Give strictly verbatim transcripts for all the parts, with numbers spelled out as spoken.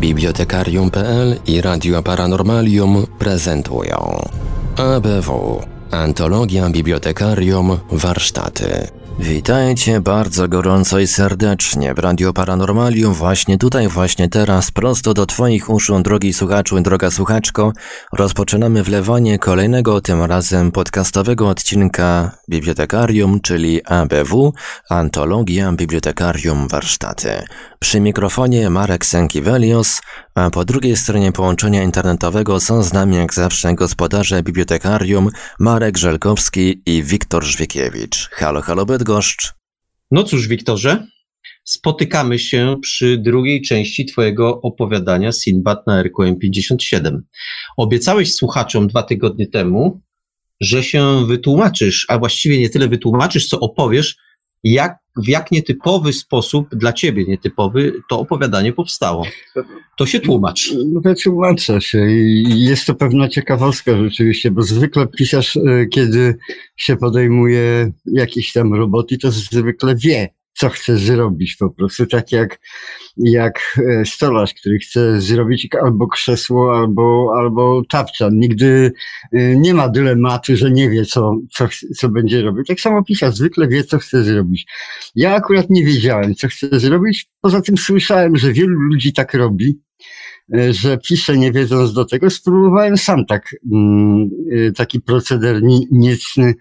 Bibliotekarium kropka pe el i Radio Paranormalium prezentują A B W – Antologia Bibliotekarium Warsztaty. Witajcie bardzo gorąco i serdecznie w Radio Paranormalium, właśnie tutaj, właśnie teraz, prosto do Twoich uszu, drogi słuchaczu i droga słuchaczko. Rozpoczynamy wlewanie kolejnego, tym razem podcastowego odcinka Bibliotekarium, czyli A B W, Antologia Bibliotekarium Warsztaty. Przy mikrofonie Marek Sękiwelios, a po drugiej stronie połączenia internetowego są z nami jak zawsze gospodarze bibliotekarium Marek Żelkowski i Wiktor Żwikiewicz. Halo, halo Bydgoszcz. No cóż, Wiktorze, spotykamy się przy drugiej części twojego opowiadania Sindbad na R Q M pięćdziesiąt siedem. Obiecałeś słuchaczom dwa tygodnie temu, że się wytłumaczysz, a właściwie nie tyle wytłumaczysz, co opowiesz, jak, w jak nietypowy sposób, dla ciebie nietypowy, to opowiadanie powstało. To się tłumacz. Wytłumaczę się i jest to pewna ciekawostka rzeczywiście, bo zwykle pisarz, kiedy się podejmuje jakiejś tam roboty, to zwykle wie, co chce zrobić po prostu, tak jak, jak stolarz, który chce zrobić albo krzesło, albo, albo tapczan. Nigdy nie ma dylematu, że nie wie, co, co, co będzie robił. Tak samo pisarz zwykle wie, co chce zrobić. Ja akurat nie wiedziałem, co chcę zrobić, poza tym słyszałem, że wielu ludzi tak robi, że piszę nie wiedząc do tego. Spróbowałem sam tak, taki proceder niecny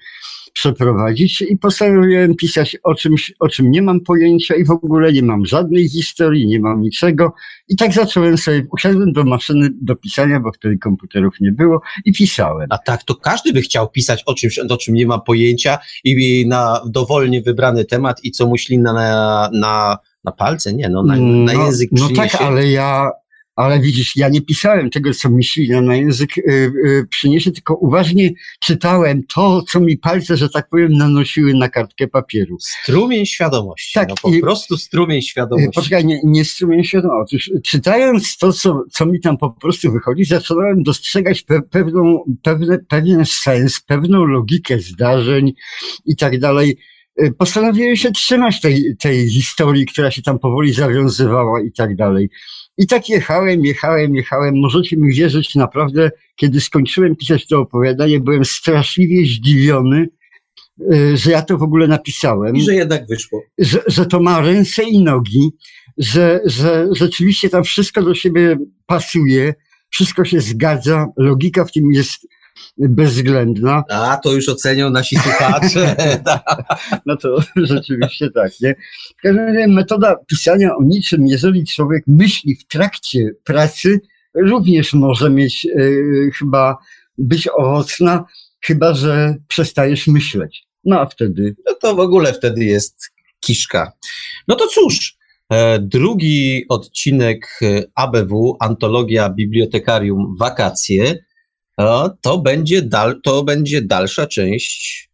przeprowadzić i postanowiłem pisać o czymś, o czym nie mam pojęcia i w ogóle nie mam żadnej historii, nie mam niczego i tak zacząłem sobie, usiadłem do maszyny do pisania, bo wtedy komputerów nie było i pisałem. A tak, to każdy by chciał pisać o czymś, o czym nie ma pojęcia i na dowolnie wybrany temat i co mu ślina na, na, na palce, nie, no na, na no, język przyniesie. No tak, ale ja... Ale widzisz, ja nie pisałem tego, co mi ślina na język yy, yy, przyniesie, tylko uważnie czytałem to, co mi palce, że tak powiem, nanosiły na kartkę papieru. Strumień świadomości. Tak, no po i, prostu strumień świadomości. Yy, poczekaj, nie, nie strumień świadomości. Otóż, czytając to, co, co mi tam po prostu wychodzi, zacząłem dostrzegać pe, pewną, pewne, pewien sens, pewną logikę zdarzeń i tak dalej. Postanowiłem się trzymać tej, tej historii, która się tam powoli zawiązywała i tak dalej. I tak jechałem, jechałem, jechałem. Możecie mi wierzyć, naprawdę, kiedy skończyłem pisać to opowiadanie, byłem straszliwie zdziwiony, że ja to w ogóle napisałem. I że jednak wyszło. Że, że to ma ręce i nogi, że, że rzeczywiście tam wszystko do siebie pasuje, wszystko się zgadza, logika w tym jest bezwzględna. A, to już ocenią nasi słuchacze. No to rzeczywiście tak, nie? W każdym razie metoda pisania o niczym, jeżeli człowiek myśli w trakcie pracy, również może mieć, yy, chyba być owocna, chyba że przestajesz myśleć. No a wtedy? No to w ogóle wtedy jest kiszka. No to cóż, e, drugi odcinek A B W, Antologia Bibliotekarium Wakacje, to będzie, dal, to będzie dalsza część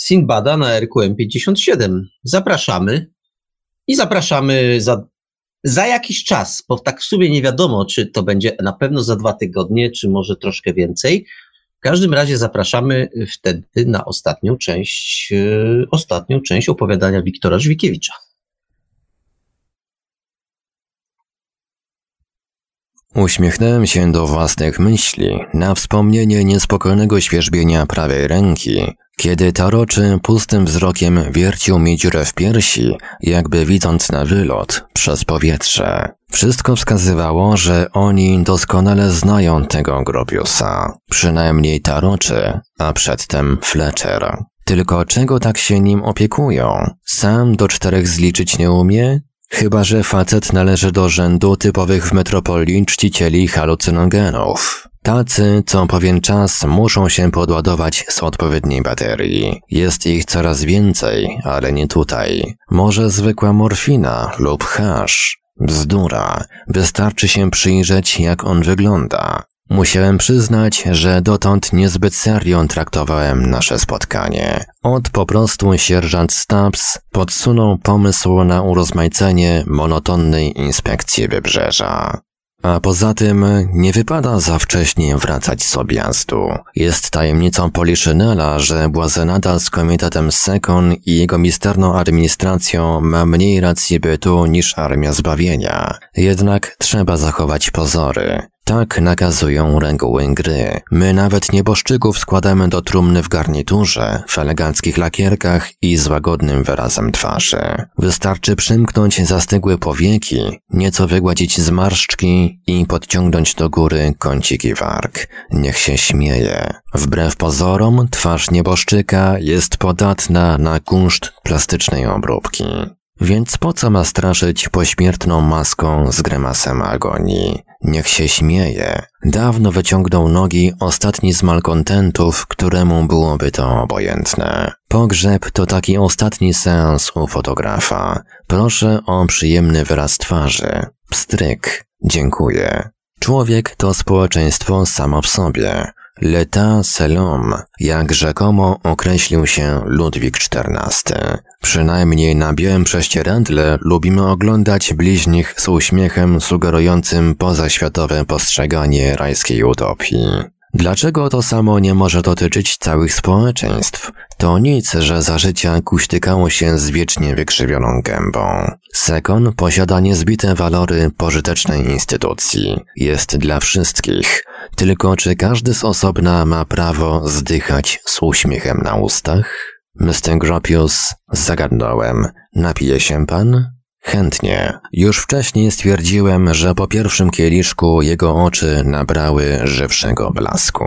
Sindbada na R Q M pięćdziesiąt siedem. Zapraszamy i zapraszamy za, za jakiś czas, bo tak w sumie nie wiadomo, czy to będzie na pewno za dwa tygodnie, czy może troszkę więcej. W każdym razie zapraszamy wtedy na ostatnią część, yy, ostatnią część opowiadania Wiktora Żwikiewicza. Uśmiechnąłem się do własnych myśli na wspomnienie niespokojnego świerzbienia prawej ręki, kiedy Taroczy pustym wzrokiem wiercił mi dziurę w piersi, jakby widząc na wylot przez powietrze. Wszystko wskazywało, że oni doskonale znają tego Gropiusa, przynajmniej Taroczy, a przedtem Fletcher. Tylko czego tak się nim opiekują? Sam do czterech zliczyć nie umie? Chyba że facet należy do rzędu typowych w metropolii czcicieli halucynogenów. Tacy, co pewien czas muszą się podładować z odpowiedniej baterii. Jest ich coraz więcej, ale nie tutaj. Może zwykła morfina lub hasz. Bzdura. Wystarczy się przyjrzeć, jak on wygląda. Musiałem przyznać, że dotąd niezbyt serio traktowałem nasze spotkanie. Od po prostu sierżant Stabs podsunął pomysł na urozmaicenie monotonnej inspekcji wybrzeża. A poza tym nie wypada za wcześnie wracać z objazdu. Jest tajemnicą Poliszynela, że błazenada z komitetem Sekon i jego misterną administracją ma mniej racji bytu niż Armia Zbawienia. Jednak trzeba zachować pozory. Tak nakazują reguły gry. My nawet nieboszczyków składamy do trumny w garniturze, w eleganckich lakierkach i z łagodnym wyrazem twarzy. Wystarczy przymknąć zastygłe powieki, nieco wygładzić zmarszczki i podciągnąć do góry kąciki warg. Niech się śmieje. Wbrew pozorom, twarz nieboszczyka jest podatna na kunszt plastycznej obróbki. Więc po co ma straszyć pośmiertną maską z grymasem agonii? Niech się śmieje. Dawno wyciągnął nogi ostatni z malkontentów, któremu byłoby to obojętne. Pogrzeb to taki ostatni seans u fotografa. Proszę o przyjemny wyraz twarzy. Pstryk. Dziękuję. Człowiek to społeczeństwo samo w sobie. L'état c'est l'homme, jak rzekomo określił się Ludwik czternasty. Przynajmniej na białym prześcieradle lubimy oglądać bliźnich z uśmiechem sugerującym pozaświatowe postrzeganie rajskiej utopii. Dlaczego to samo nie może dotyczyć całych społeczeństw? To nic, że za życia kuśtykało się z wiecznie wykrzywioną gębą. Sekon posiada niezbite walory pożytecznej instytucji. Jest dla wszystkich. Tylko czy każdy z osobna ma prawo zdychać z uśmiechem na ustach? mister Gropius, zagadnąłem. Napije się pan? Chętnie. Już wcześniej stwierdziłem, że po pierwszym kieliszku jego oczy nabrały żywszego blasku.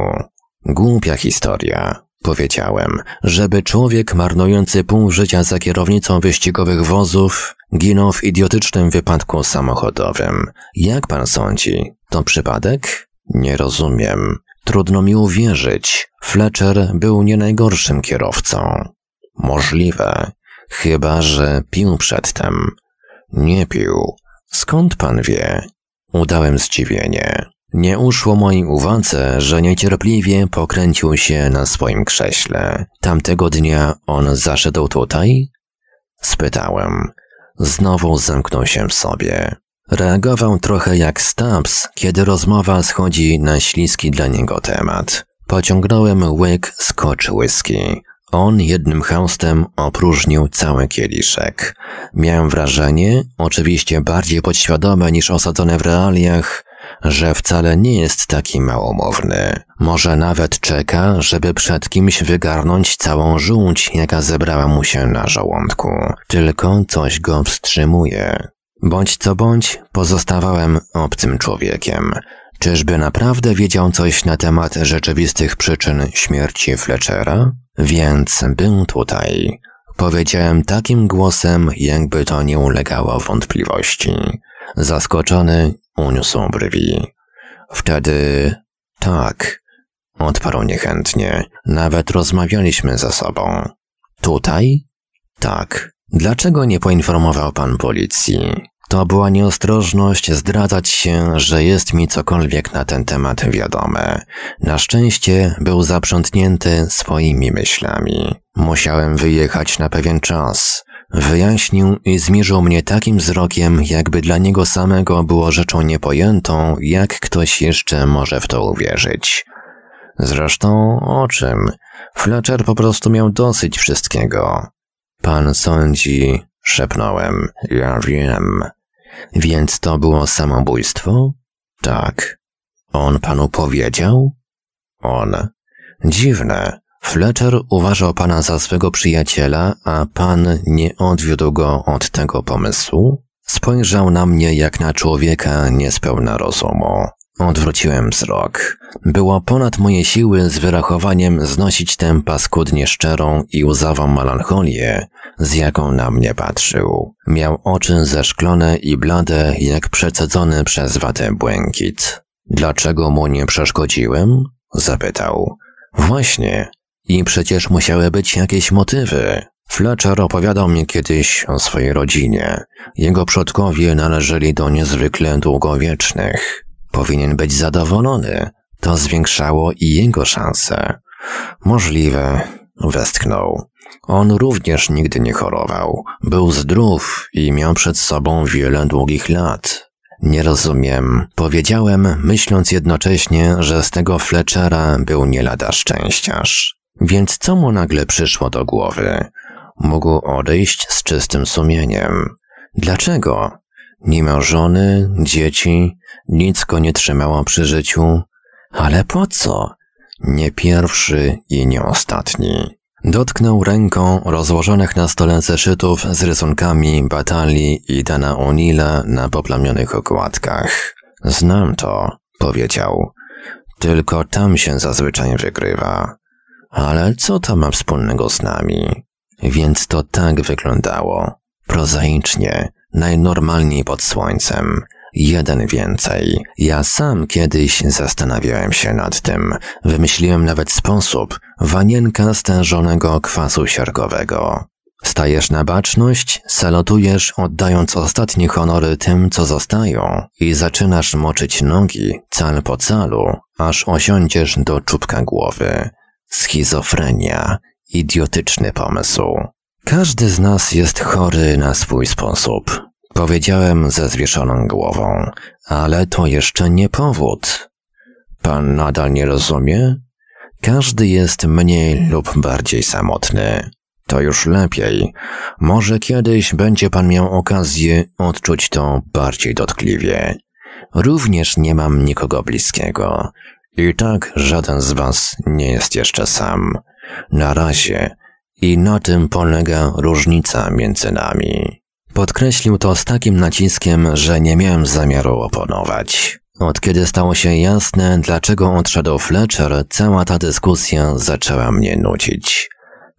Głupia historia, powiedziałem, żeby człowiek marnujący pół życia za kierownicą wyścigowych wozów ginął w idiotycznym wypadku samochodowym. Jak pan sądzi? To przypadek? Nie rozumiem. Trudno mi uwierzyć. Fletcher był nie najgorszym kierowcą. Możliwe. Chyba że pił przedtem. Nie pił. Skąd pan wie? Udałem zdziwienie. Nie uszło mojej uwadze, że niecierpliwie pokręcił się na swoim krześle. Tamtego dnia on zaszedł tutaj? Spytałem. Znowu zamknął się w sobie. Reagował trochę jak Stabs, kiedy rozmowa schodzi na śliski dla niego temat. Pociągnąłem łyk z Scotch whisky. On jednym chełstem opróżnił cały kieliszek. Miałem wrażenie, oczywiście bardziej podświadome niż osadzone w realiach, że wcale nie jest taki małomówny. Może nawet czeka, żeby przed kimś wygarnąć całą żółć, jaka zebrała mu się na żołądku. Tylko coś go wstrzymuje. Bądź co bądź, pozostawałem obcym człowiekiem. Czyżby naprawdę wiedział coś na temat rzeczywistych przyczyn śmierci Fletchera? Więc był tutaj. Powiedziałem takim głosem, jakby to nie ulegało wątpliwości. Zaskoczony, uniósł brwi. Wtedy... tak, odparł niechętnie. Nawet rozmawialiśmy ze sobą. Tutaj? Tak. Dlaczego nie poinformował pan policji? To była nieostrożność zdradzać się, że jest mi cokolwiek na ten temat wiadome. Na szczęście był zaprzątnięty swoimi myślami. Musiałem wyjechać na pewien czas. Wyjaśnił i zmierzył mnie takim wzrokiem, jakby dla niego samego było rzeczą niepojętą, jak ktoś jeszcze może w to uwierzyć. Zresztą o czym? Fletcher po prostu miał dosyć wszystkiego. Pan sądzi... szepnąłem. Ja wiem. Więc to było samobójstwo? Tak. On panu powiedział? On. Dziwne. Fletcher uważał pana za swego przyjaciela, a pan nie odwiódł go od tego pomysłu? Spojrzał na mnie jak na człowieka niespełna rozumu. Odwróciłem wzrok. Było ponad moje siły z wyrachowaniem znosić tę paskudnie szczerą i łzawą melancholię, z jaką na mnie patrzył. Miał oczy zeszklone i blade, jak przecedzony przez watę błękit. Dlaczego mu nie przeszkodziłem? Zapytał. Właśnie. I przecież musiały być jakieś motywy. Fletcher opowiadał mi kiedyś o swojej rodzinie. Jego przodkowie należeli do niezwykle długowiecznych. Powinien być zadowolony. To zwiększało i jego szanse. Możliwe, westchnął. On również nigdy nie chorował. Był zdrów i miał przed sobą wiele długich lat. Nie rozumiem, powiedziałem, myśląc jednocześnie, że z tego Fletchera był nie lada szczęściarz. Więc co mu nagle przyszło do głowy? Mógł odejść z czystym sumieniem. Dlaczego? Nie miał żony, dzieci, nic go nie trzymało przy życiu. Ale po co? Nie pierwszy i nie ostatni. Dotknął ręką rozłożonych na stole zeszytów z rysunkami Batalii i Dana O'Neilla na poplamionych okładkach. Znam to, powiedział. Tylko tam się zazwyczaj wygrywa. Ale co to ma wspólnego z nami? Więc to tak wyglądało. Prozaicznie, najnormalniej pod słońcem. Jeden więcej. Ja sam kiedyś zastanawiałem się nad tym. Wymyśliłem nawet sposób. Wanienka stężonego kwasu siarkowego. Stajesz na baczność, salutujesz, oddając ostatnie honory tym, co zostają i zaczynasz moczyć nogi, cal po calu, aż osiądziesz do czubka głowy. Schizofrenia. Idiotyczny pomysł. Każdy z nas jest chory na swój sposób. Powiedziałem ze zwieszoną głową, ale to jeszcze nie powód. Pan nadal nie rozumie? Każdy jest mniej lub bardziej samotny. To już lepiej. Może kiedyś będzie pan miał okazję odczuć to bardziej dotkliwie. Również nie mam nikogo bliskiego. I tak żaden z was nie jest jeszcze sam. Na razie. I na tym polega różnica między nami. Podkreślił to z takim naciskiem, że nie miałem zamiaru oponować. Od kiedy stało się jasne, dlaczego odszedł Fletcher, cała ta dyskusja zaczęła mnie nudzić.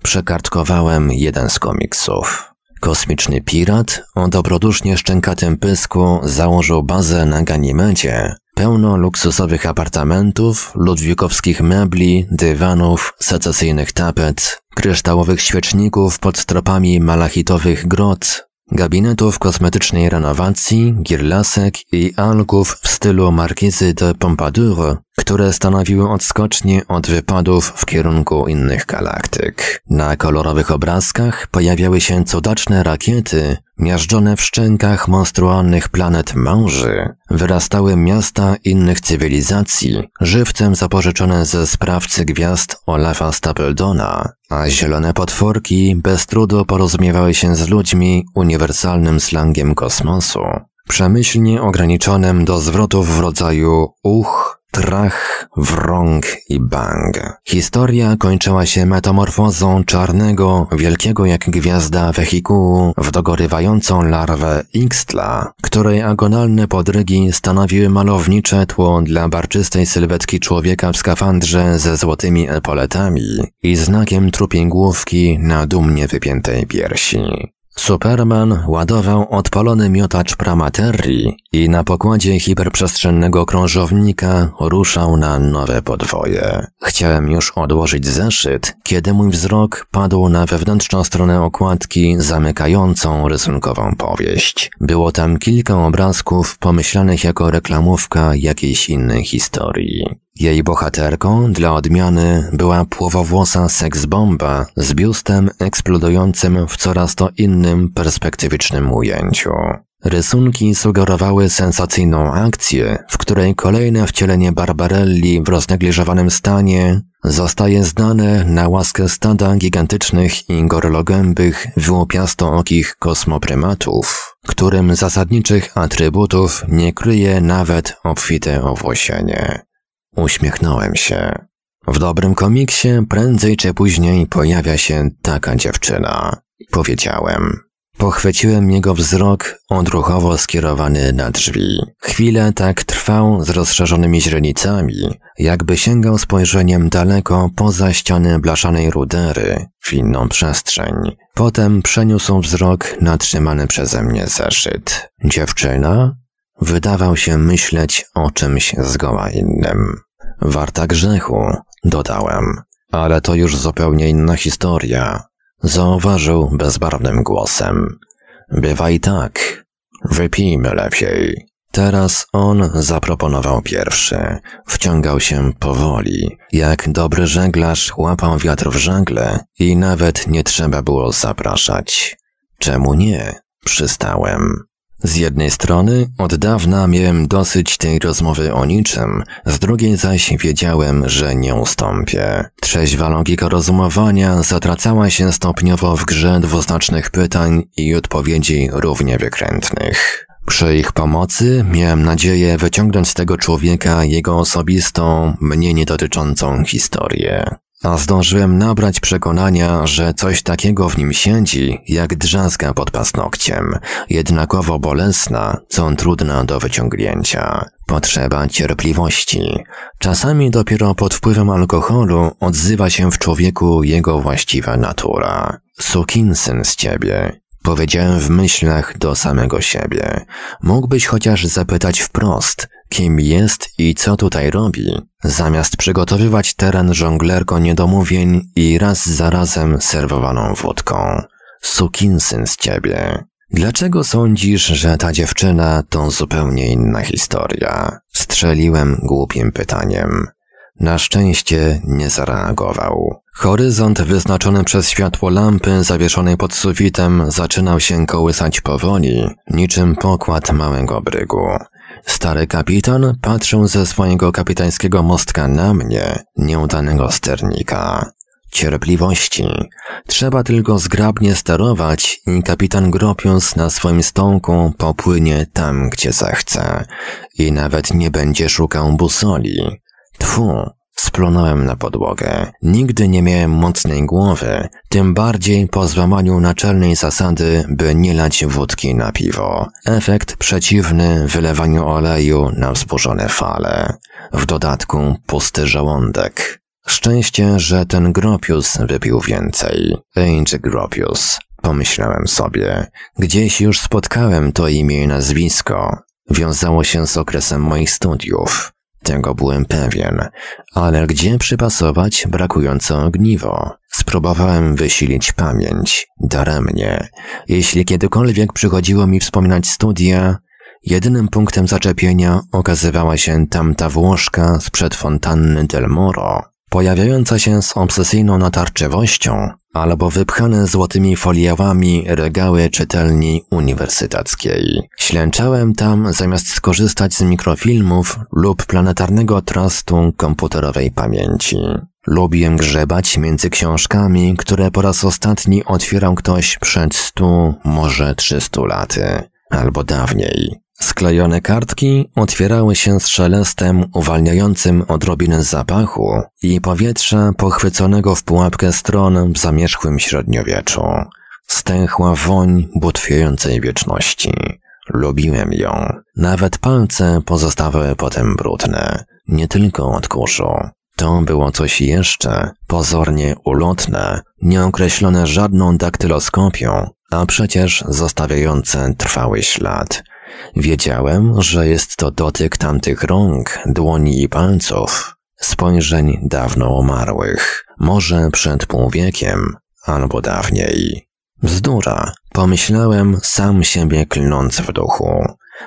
Przekartkowałem jeden z komiksów. Kosmiczny pirat o dobrodusznie szczękatym pysku założył bazę na Ganimedzie, pełno luksusowych apartamentów, ludwikowskich mebli, dywanów, secesyjnych tapet, kryształowych świeczników pod stropami malachitowych grot, gabinetów kosmetycznej renowacji, girlasek i algów w stylu markizy de Pompadour, które stanowiły odskocznie od wypadów w kierunku innych galaktyk. Na kolorowych obrazkach pojawiały się cudaczne rakiety, miażdżone w szczękach monstrualnych planet małży, wyrastały miasta innych cywilizacji, żywcem zapożyczone ze Sprawcy Gwiazd Olafa Stapledona, a zielone potworki bez trudu porozumiewały się z ludźmi uniwersalnym slangiem kosmosu, przemyślnie ograniczonym do zwrotów w rodzaju uch, trach, wrąg i bang. Historia kończyła się metamorfozą czarnego, wielkiego jak gwiazda wehikułu w dogorywającą larwę Ixtla, której agonalne podrygi stanowiły malownicze tło dla barczystej sylwetki człowieka w skafandrze ze złotymi epoletami i znakiem trupiej główki na dumnie wypiętej piersi. Superman ładował odpalony miotacz pramaterii i na pokładzie hiperprzestrzennego krążownika ruszał na nowe podwoje. Chciałem już odłożyć zeszyt, kiedy mój wzrok padł na wewnętrzną stronę okładki zamykającą rysunkową powieść. Było tam kilka obrazków pomyślanych jako reklamówka jakiejś innej historii. Jej bohaterką, dla odmiany, była płowowłosa seksbomba z biustem eksplodującym w coraz to innym perspektywicznym ujęciu. Rysunki sugerowały sensacyjną akcję, w której kolejne wcielenie Barbarelli w roznegliżowanym stanie zostaje zdane na łaskę stada gigantycznych i gorylogębych, wyłupiastookich kosmoprymatów, którym zasadniczych atrybutów nie kryje nawet obfite owłosienie. Uśmiechnąłem się. W dobrym komiksie prędzej czy później pojawia się taka dziewczyna, powiedziałem. Pochwyciłem jego wzrok odruchowo skierowany na drzwi. Chwilę tak trwał z rozszerzonymi źrenicami, jakby sięgał spojrzeniem daleko poza ściany blaszanej rudery w inną przestrzeń. Potem przeniósł wzrok na trzymany przeze mnie zeszyt. Dziewczyna? Wydawał się myśleć o czymś zgoła innym. Warta grzechu, dodałem, ale to już zupełnie inna historia, zauważył bezbarwnym głosem. Bywa i tak. Wypijmy lepiej. Teraz on zaproponował pierwszy. Wciągał się powoli. Jak dobry żeglarz łapał wiatr w żagle i nawet nie trzeba było zapraszać. Czemu nie? Przystałem. Z jednej strony od dawna miałem dosyć tej rozmowy o niczym, z drugiej zaś wiedziałem, że nie ustąpię. Trzeźwa logika rozumowania zatracała się stopniowo w grze dwuznacznych pytań i odpowiedzi równie wykrętnych. Przy ich pomocy miałem nadzieję wyciągnąć z tego człowieka jego osobistą, mnie nie dotyczącą historię. A zdążyłem nabrać przekonania, że coś takiego w nim siedzi, jak drzazga pod paznokciem, jednakowo bolesna, co trudna do wyciągnięcia. Potrzeba cierpliwości. Czasami dopiero pod wpływem alkoholu odzywa się w człowieku jego właściwa natura. Sukinsyn z ciebie. Powiedziałem w myślach do samego siebie. Mógłbyś chociaż zapytać wprost, kim jest i co tutaj robi, zamiast przygotowywać teren żonglerką niedomówień i raz za razem serwowaną wódką. Sukinsyn z ciebie. Dlaczego sądzisz, że ta dziewczyna to zupełnie inna historia? Strzeliłem głupim pytaniem. Na szczęście nie zareagował. Horyzont wyznaczony przez światło lampy zawieszonej pod sufitem zaczynał się kołysać powoli, niczym pokład małego brygu. Stary kapitan patrzył ze swojego kapitańskiego mostka na mnie, nieudanego sternika. Cierpliwości. Trzeba tylko zgrabnie sterować i kapitan Gropius na swoim stołku popłynie tam, gdzie zechce. I nawet nie będzie szukał busoli. Tfu, splunąłem na podłogę. Nigdy nie miałem mocnej głowy, tym bardziej po złamaniu naczelnej zasady, by nie lać wódki na piwo. Efekt przeciwny wylewaniu oleju na wzburzone fale. W dodatku pusty żołądek. Szczęście, że ten Gropius wypił więcej. H. Gropius, pomyślałem sobie. Gdzieś już spotkałem to imię i nazwisko. Wiązało się z okresem moich studiów. Tego byłem pewien, ale gdzie przypasować brakujące ogniwo? Spróbowałem wysilić pamięć, daremnie. Jeśli kiedykolwiek przychodziło mi wspominać studia, jedynym punktem zaczepienia okazywała się tamta Włoszka sprzed fontanny Del Moro, pojawiająca się z obsesyjną natarczywością albo wypchane złotymi foliałami regały czytelni uniwersyteckiej. Ślęczałem tam zamiast skorzystać z mikrofilmów lub planetarnego trustu komputerowej pamięci. Lubiłem grzebać między książkami, które po raz ostatni otwierał ktoś przed stu, może trzystu laty, albo dawniej. Sklejone kartki otwierały się z szelestem uwalniającym odrobinę zapachu i powietrza pochwyconego w pułapkę stron w zamierzchłym średniowieczu. Stęchła woń butwiejącej wieczności. Lubiłem ją. Nawet palce pozostawały potem brudne. Nie tylko od kurzu. To było coś jeszcze, pozornie ulotne, nieokreślone żadną daktyloskopią, a przecież zostawiające trwały ślad. Wiedziałem, że jest to dotyk tamtych rąk, dłoni i palców, spojrzeń dawno umarłych, może przed pół wiekiem, albo dawniej. Bzdura, pomyślałem, sam siebie klnąc w duchu.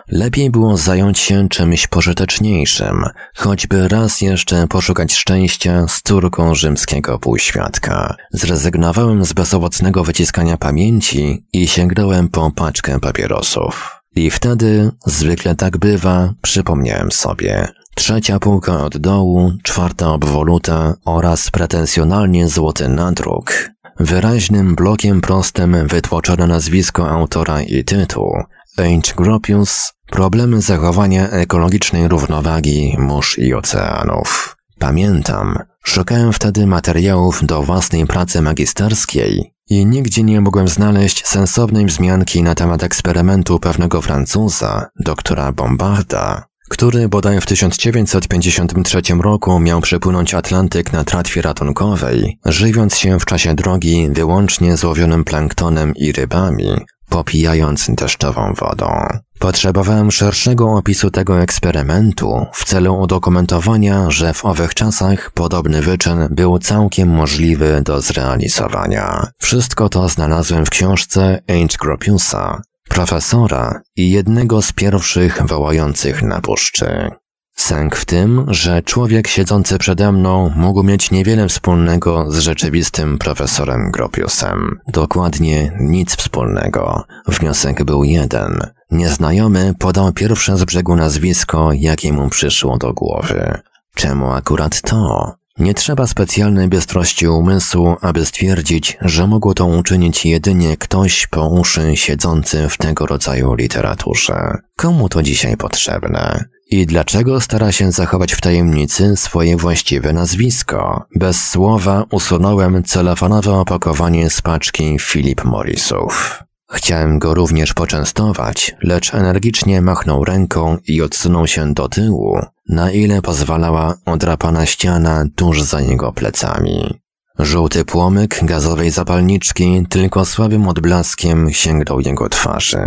Lepiej było zająć się czymś pożyteczniejszym, choćby raz jeszcze poszukać szczęścia z córką rzymskiego półświadka. Zrezygnowałem z bezowocnego wyciskania pamięci i sięgnąłem po paczkę papierosów. I wtedy, zwykle tak bywa, przypomniałem sobie. Trzecia półka od dołu, czwarta obwoluta oraz pretensjonalnie złoty nadruk. Wyraźnym blokiem prostym wytłoczone nazwisko autora i tytuł. H. Gropius, Problemy zachowania ekologicznej równowagi mórz i oceanów. Pamiętam, szukałem wtedy materiałów do własnej pracy magisterskiej i nigdzie nie mogłem znaleźć sensownej wzmianki na temat eksperymentu pewnego Francuza, doktora Bombarda, który bodaj w tysiąc dziewięćset pięćdziesiątym trzecim roku miał przepłynąć Atlantyk na tratwie ratunkowej, żywiąc się w czasie drogi wyłącznie złowionym planktonem i rybami, popijając deszczową wodą. Potrzebowałem szerszego opisu tego eksperymentu w celu udokumentowania, że w owych czasach podobny wyczyn był całkiem możliwy do zrealizowania. Wszystko to znalazłem w książce H. Gropiusa, profesora i jednego z pierwszych wołających na puszczy. Sęk w tym, że człowiek siedzący przede mną mógł mieć niewiele wspólnego z rzeczywistym profesorem Gropiusem. Dokładnie nic wspólnego. Wniosek był jeden. Nieznajomy podał pierwsze z brzegu nazwisko, jakie mu przyszło do głowy. Czemu akurat to? Nie trzeba specjalnej bystrości umysłu, aby stwierdzić, że mogło to uczynić jedynie ktoś po uszy siedzący w tego rodzaju literaturze. Komu to dzisiaj potrzebne? I dlaczego stara się zachować w tajemnicy swoje właściwe nazwisko? Bez słowa usunąłem celofonowe opakowanie z paczki Philip Morrisów. Chciałem go również poczęstować, lecz energicznie machnął ręką i odsunął się do tyłu, na ile pozwalała odrapana ściana tuż za jego plecami. Żółty płomyk gazowej zapalniczki tylko słabym odblaskiem sięgnął jego twarzy.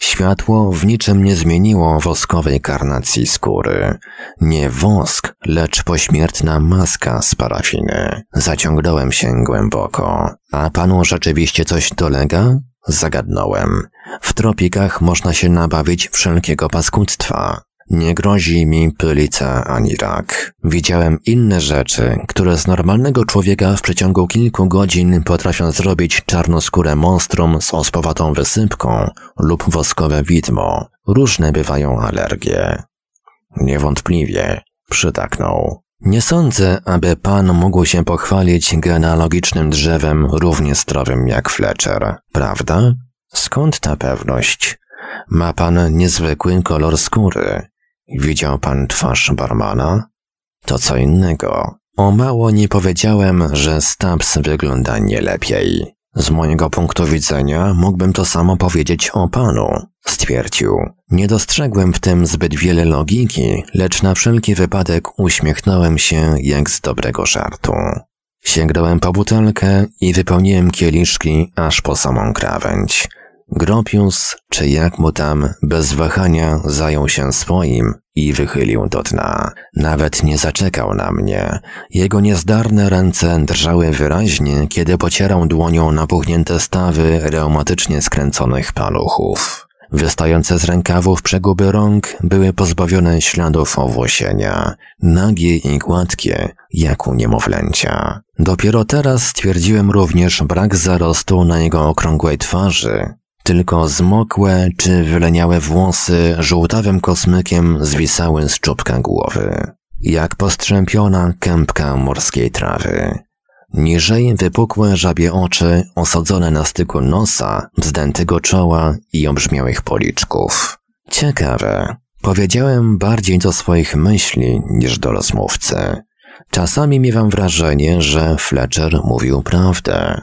Światło w niczym nie zmieniło woskowej karnacji skóry. Nie wosk, lecz pośmiertna maska z parafiny. Zaciągnąłem się głęboko. A panu rzeczywiście coś dolega? Zagadnąłem. W tropikach można się nabawić wszelkiego paskudstwa. Nie grozi mi pylica ani rak. Widziałem inne rzeczy, które z normalnego człowieka w przeciągu kilku godzin potrafią zrobić czarnoskórę monstrum z ospowatą wysypką lub woskowe widmo. Różne bywają alergie. Niewątpliwie, przytaknął. Nie sądzę, aby pan mógł się pochwalić genealogicznym drzewem równie zdrowym jak Fletcher, prawda? Skąd ta pewność? Ma pan niezwykły kolor skóry. Widział pan twarz barmana? To co innego. O mało nie powiedziałem, że Stabs wygląda nie lepiej. Z mojego punktu widzenia mógłbym to samo powiedzieć o panu, stwierdził. Nie dostrzegłem w tym zbyt wiele logiki, lecz na wszelki wypadek uśmiechnąłem się jak z dobrego żartu. Sięgnąłem po butelkę i wypełniłem kieliszki aż po samą krawędź. Gropius, czy jak mu tam, bez wahania zajął się swoim i wychylił do dna. Nawet nie zaczekał na mnie. Jego niezdarne ręce drżały wyraźnie, kiedy pocierał dłonią napuchnięte stawy reumatycznie skręconych paluchów. Wystające z rękawów przeguby rąk były pozbawione śladów owłosienia, nagie i gładkie, jak u niemowlęcia. Dopiero teraz stwierdziłem również brak zarostu na jego okrągłej twarzy. Tylko zmokłe czy wyleniałe włosy żółtawym kosmykiem zwisały z czubka głowy, jak postrzępiona kępka morskiej trawy. Niżej wypukłe żabie oczy osadzone na styku nosa, zdętego czoła i obrzmiałych policzków. Ciekawe, powiedziałem bardziej do swoich myśli niż do rozmówcy. Czasami miewam wrażenie, że Fletcher mówił prawdę.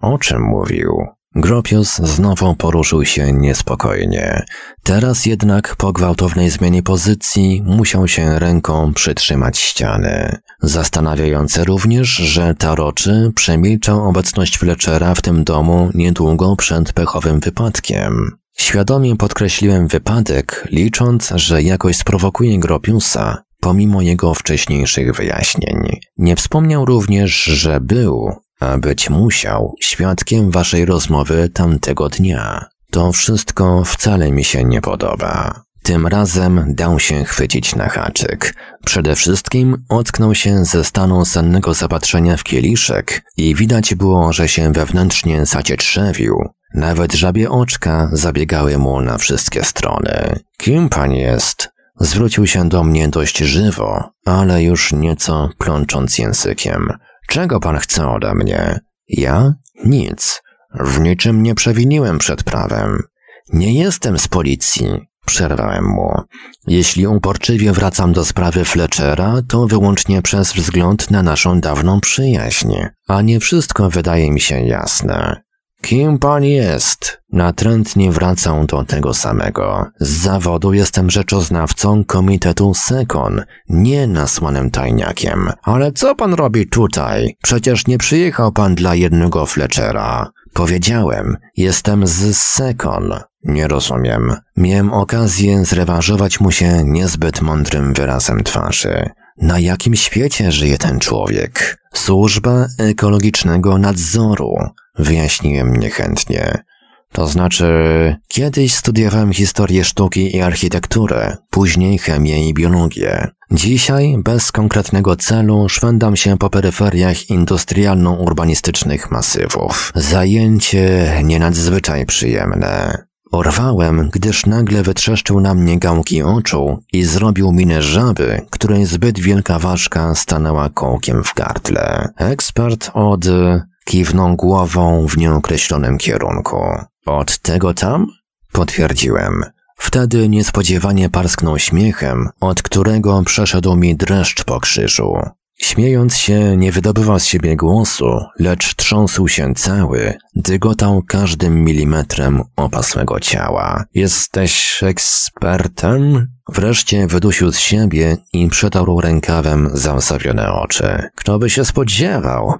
O czym mówił? Gropius znowu poruszył się niespokojnie. Teraz jednak po gwałtownej zmianie pozycji musiał się ręką przytrzymać ściany. Zastanawiające również, że Taroczy przemilczał obecność Fletchera w tym domu niedługo przed pechowym wypadkiem. Świadomie podkreśliłem wypadek, licząc, że jakoś sprowokuje Gropiusa, pomimo jego wcześniejszych wyjaśnień. Nie wspomniał również, że był... a być musiał świadkiem waszej rozmowy tamtego dnia. To wszystko wcale mi się nie podoba. Tym razem dał się chwycić na haczyk. Przede wszystkim ocknął się ze stanu sennego zapatrzenia w kieliszek i widać było, że się wewnętrznie zacietrzewił. Nawet żabie oczka zabiegały mu na wszystkie strony. Kim pan jest? Zwrócił się do mnie dość żywo, ale już nieco plącząc językiem. Czego pan chce ode mnie? Ja? Nic. W niczym nie przewiniłem przed prawem. Nie jestem z policji, przerwałem mu. Jeśli uporczywie wracam do sprawy Fletchera, to wyłącznie przez wzgląd na naszą dawną przyjaźń, a nie wszystko wydaje mi się jasne. Kim pan jest? Natrętnie wracam do tego samego. Z zawodu jestem rzeczoznawcą komitetu Sekon, nie nasłanym tajniakiem. Ale co pan robi tutaj? Przecież nie przyjechał pan dla jednego Fletchera. Powiedziałem, jestem z Sekon. Nie rozumiem. Miałem okazję zrewanżować mu się niezbyt mądrym wyrazem twarzy. Na jakim świecie żyje ten człowiek? Służba ekologicznego nadzoru. Wyjaśniłem niechętnie. To znaczy, kiedyś studiowałem historię sztuki i architekturę, później chemię i biologię. Dzisiaj, bez konkretnego celu, szwendam się po peryferiach industrialno-urbanistycznych masywów. Zajęcie nie nadzwyczaj przyjemne. Orwałem, gdyż nagle wytrzeszczył na mnie gałki oczu i zrobił minę żaby, której zbyt wielka ważka stanęła kołkiem w gardle. Ekspert od... kiwnął głową w nieokreślonym kierunku. Od tego tam? Potwierdziłem. Wtedy niespodziewanie parsknął śmiechem, od którego przeszedł mi dreszcz po krzyżu. Śmiejąc się, nie wydobywał z siebie głosu, lecz trząsł się cały, dygotał każdym milimetrem opasłego ciała. Jesteś ekspertem? Wreszcie wydusił z siebie i przetarł rękawem załzawione oczy. Kto by się spodziewał?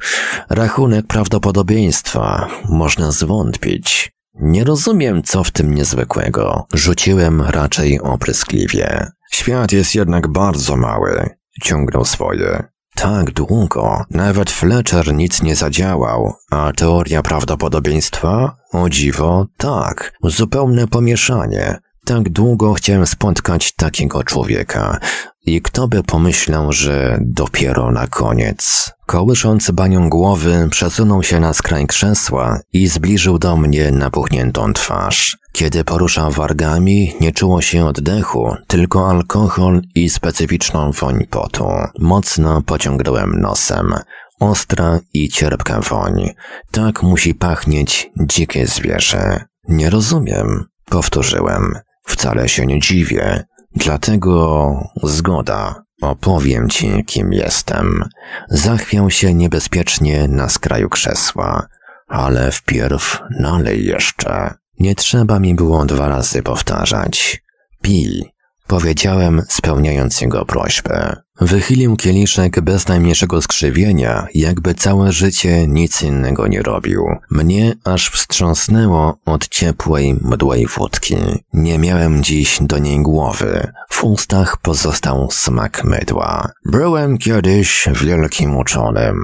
Rachunek prawdopodobieństwa. Można zwątpić. Nie rozumiem, co w tym niezwykłego. Rzuciłem raczej opryskliwie. Świat jest jednak bardzo mały. Ciągnął swoje. Tak długo. Nawet Fletcher nic nie zadziałał, a teoria prawdopodobieństwa? O dziwo, tak. Zupełne pomieszanie. Tak długo chciałem spotkać takiego człowieka. I kto by pomyślał, że dopiero na koniec. Kołysząc banią głowy, przesunął się na skraj krzesła i zbliżył do mnie napuchniętą twarz. Kiedy poruszał wargami, nie czuło się oddechu, tylko alkohol i specyficzną woń potu. Mocno pociągnąłem nosem. Ostra i cierpka woń. Tak musi pachnieć dzikie zwierzę. Nie rozumiem. Powtórzyłem. Wcale się nie dziwię. Dlatego... zgoda. Opowiem ci, kim jestem. Zachwiał się niebezpiecznie na skraju krzesła. Ale wpierw nalej jeszcze. Nie trzeba mi było dwa razy powtarzać. Pij. Powiedziałem, spełniając jego prośbę. Wychylił kieliszek bez najmniejszego skrzywienia, jakby całe życie nic innego nie robił. Mnie aż wstrząsnęło od ciepłej, mdłej wódki. Nie miałem dziś do niej głowy. W ustach pozostał smak mydła. Byłem kiedyś wielkim uczonym,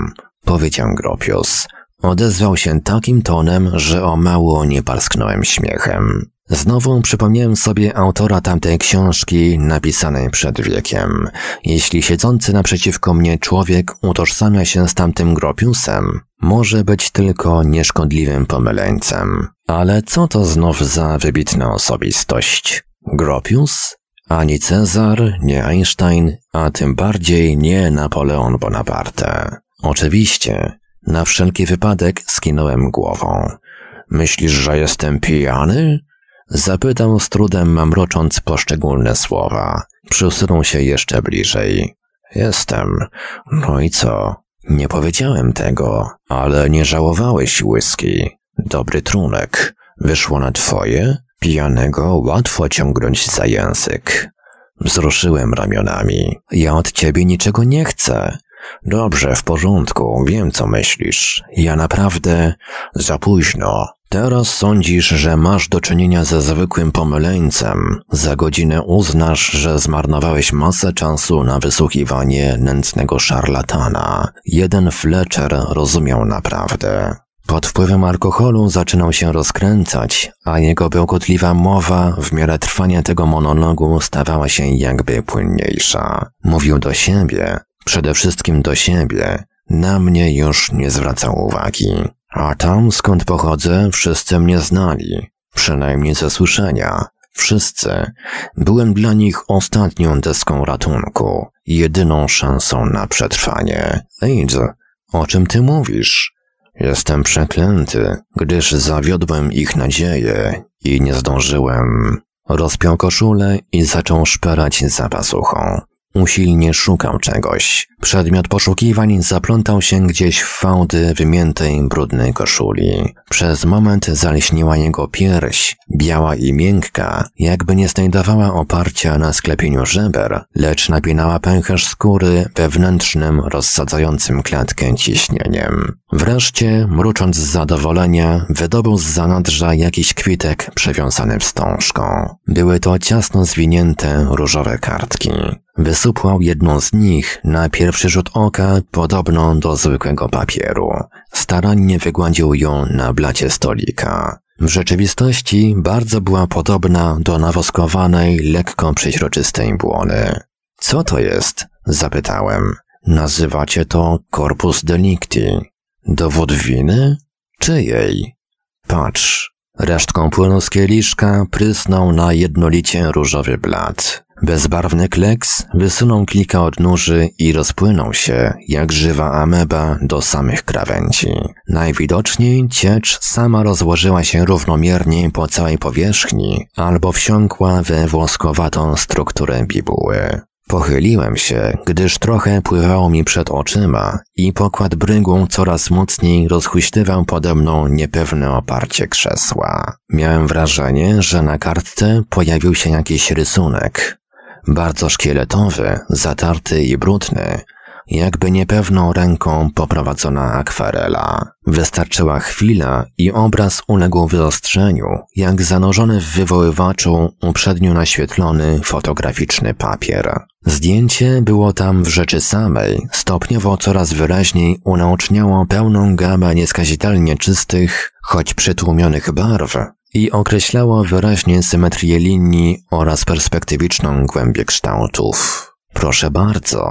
powiedział Gropius. Odezwał się takim tonem, że o mało nie parsknąłem śmiechem. Znowu przypomniałem sobie autora tamtej książki napisanej przed wiekiem. Jeśli siedzący naprzeciwko mnie człowiek utożsamia się z tamtym Gropiusem, może być tylko nieszkodliwym pomyleńcem. Ale co to znów za wybitna osobistość? Gropius? Ani Cezar, nie Einstein, a tym bardziej nie Napoleon Bonaparte. Oczywiście, na wszelki wypadek skinąłem głową. Myślisz, że jestem pijany? Zapytał z trudem, mamrocząc poszczególne słowa. Przysunął się jeszcze bliżej. Jestem. No i co? Nie powiedziałem tego, ale nie żałowałeś whisky. Dobry trunek. Wyszło na twoje? Pijanego łatwo ciągnąć za język. Wzruszyłem ramionami. Ja od ciebie niczego nie chcę. Dobrze, w porządku, wiem co myślisz. Ja naprawdę... za późno. Teraz sądzisz, że masz do czynienia ze zwykłym pomyleńcem. Za godzinę uznasz, że zmarnowałeś masę czasu na wysłuchiwanie nędznego szarlatana. Jeden Fletcher rozumiał naprawdę. Pod wpływem alkoholu zaczynał się rozkręcać, a jego bełkotliwa mowa w miarę trwania tego monologu stawała się jakby płynniejsza. Mówił do siebie, przede wszystkim do siebie. Na mnie już nie zwracał uwagi. A tam, skąd pochodzę, wszyscy mnie znali. Przynajmniej ze słyszenia. Wszyscy. Byłem dla nich ostatnią deską ratunku. Jedyną szansą na przetrwanie. Ejdz, o czym ty mówisz? Jestem przeklęty, gdyż zawiodłem ich nadzieję i nie zdążyłem. Rozpiął koszulę i zaczął szperać za pasuchą. Usilnie szukał czegoś. Przedmiot poszukiwań zaplątał się gdzieś w fałdy wymiętej brudnej koszuli. Przez moment zaleśniła jego pierś, biała i miękka, jakby nie znajdowała oparcia na sklepieniu żeber, lecz napinała pęcherz skóry wewnętrznym, rozsadzającym klatkę ciśnieniem. Wreszcie, mrucząc z zadowolenia, wydobył z zanadrza jakiś kwitek przewiązany wstążką. Były to ciasno zwinięte różowe kartki. Wysupłał jedną z nich, na pierwszy rzut oka podobną do zwykłego papieru. Starannie wygładził ją na blacie stolika. W rzeczywistości bardzo była podobna do nawoskowanej, lekko przeźroczystej błony. Co to jest? Zapytałem. Nazywacie to corpus delicti. Dowód winy? Czyjej? Patrz. Resztką płynu z kieliszka prysnął na jednolicie różowy blat. Bezbarwny kleks wysunął kilka odnóży i rozpłynął się, jak żywa ameba, do samych krawędzi. Najwidoczniej ciecz sama rozłożyła się równomiernie po całej powierzchni albo wsiąkła we włoskowatą strukturę bibuły. Pochyliłem się, gdyż trochę pływało mi przed oczyma i pokład brygą coraz mocniej rozhuśtywał pode mną niepewne oparcie krzesła. Miałem wrażenie, że na kartce pojawił się jakiś rysunek. Bardzo szkieletowy, zatarty i brudny, jakby niepewną ręką poprowadzona akwarela. Wystarczyła chwila i obraz uległ wyostrzeniu, jak zanurzony w wywoływaczu uprzednio naświetlony fotograficzny papier. Zdjęcie było tam w rzeczy samej, stopniowo coraz wyraźniej unaoczniało pełną gamę nieskazitelnie czystych, choć przytłumionych barw, i określało wyraźnie symetrię linii oraz perspektywiczną głębię kształtów. Proszę bardzo.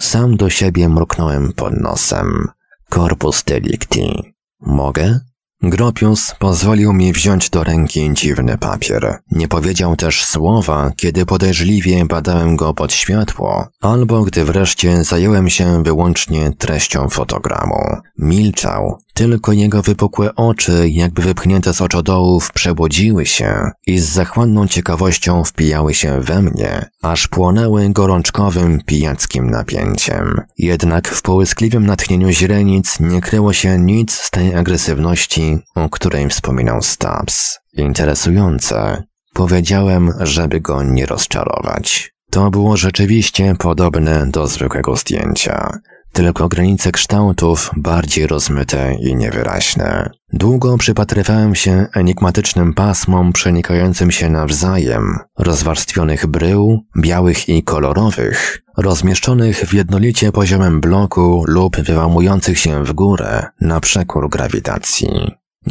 Sam do siebie mruknąłem pod nosem. Corpus delicti. Mogę? Gropius pozwolił mi wziąć do ręki dziwny papier. Nie powiedział też słowa, kiedy podejrzliwie badałem go pod światło, albo gdy wreszcie zająłem się wyłącznie treścią fotogramu. Milczał, tylko jego wypukłe oczy, jakby wypchnięte z oczodołów, przebudziły się i z zachłanną ciekawością wpijały się we mnie, aż płonęły gorączkowym, pijackim napięciem. Jednak w połyskliwym natchnieniu źrenic nie kryło się nic z tej agresywności, o której wspominał Stabs. Interesujące. Powiedziałem, żeby go nie rozczarować. To było rzeczywiście podobne do zwykłego zdjęcia, tylko granice kształtów bardziej rozmyte i niewyraźne. Długo przypatrywałem się enigmatycznym pasmom przenikającym się nawzajem, rozwarstwionych brył, białych i kolorowych, rozmieszczonych w jednolicie poziomem bloku lub wyłamujących się w górę na przekór grawitacji.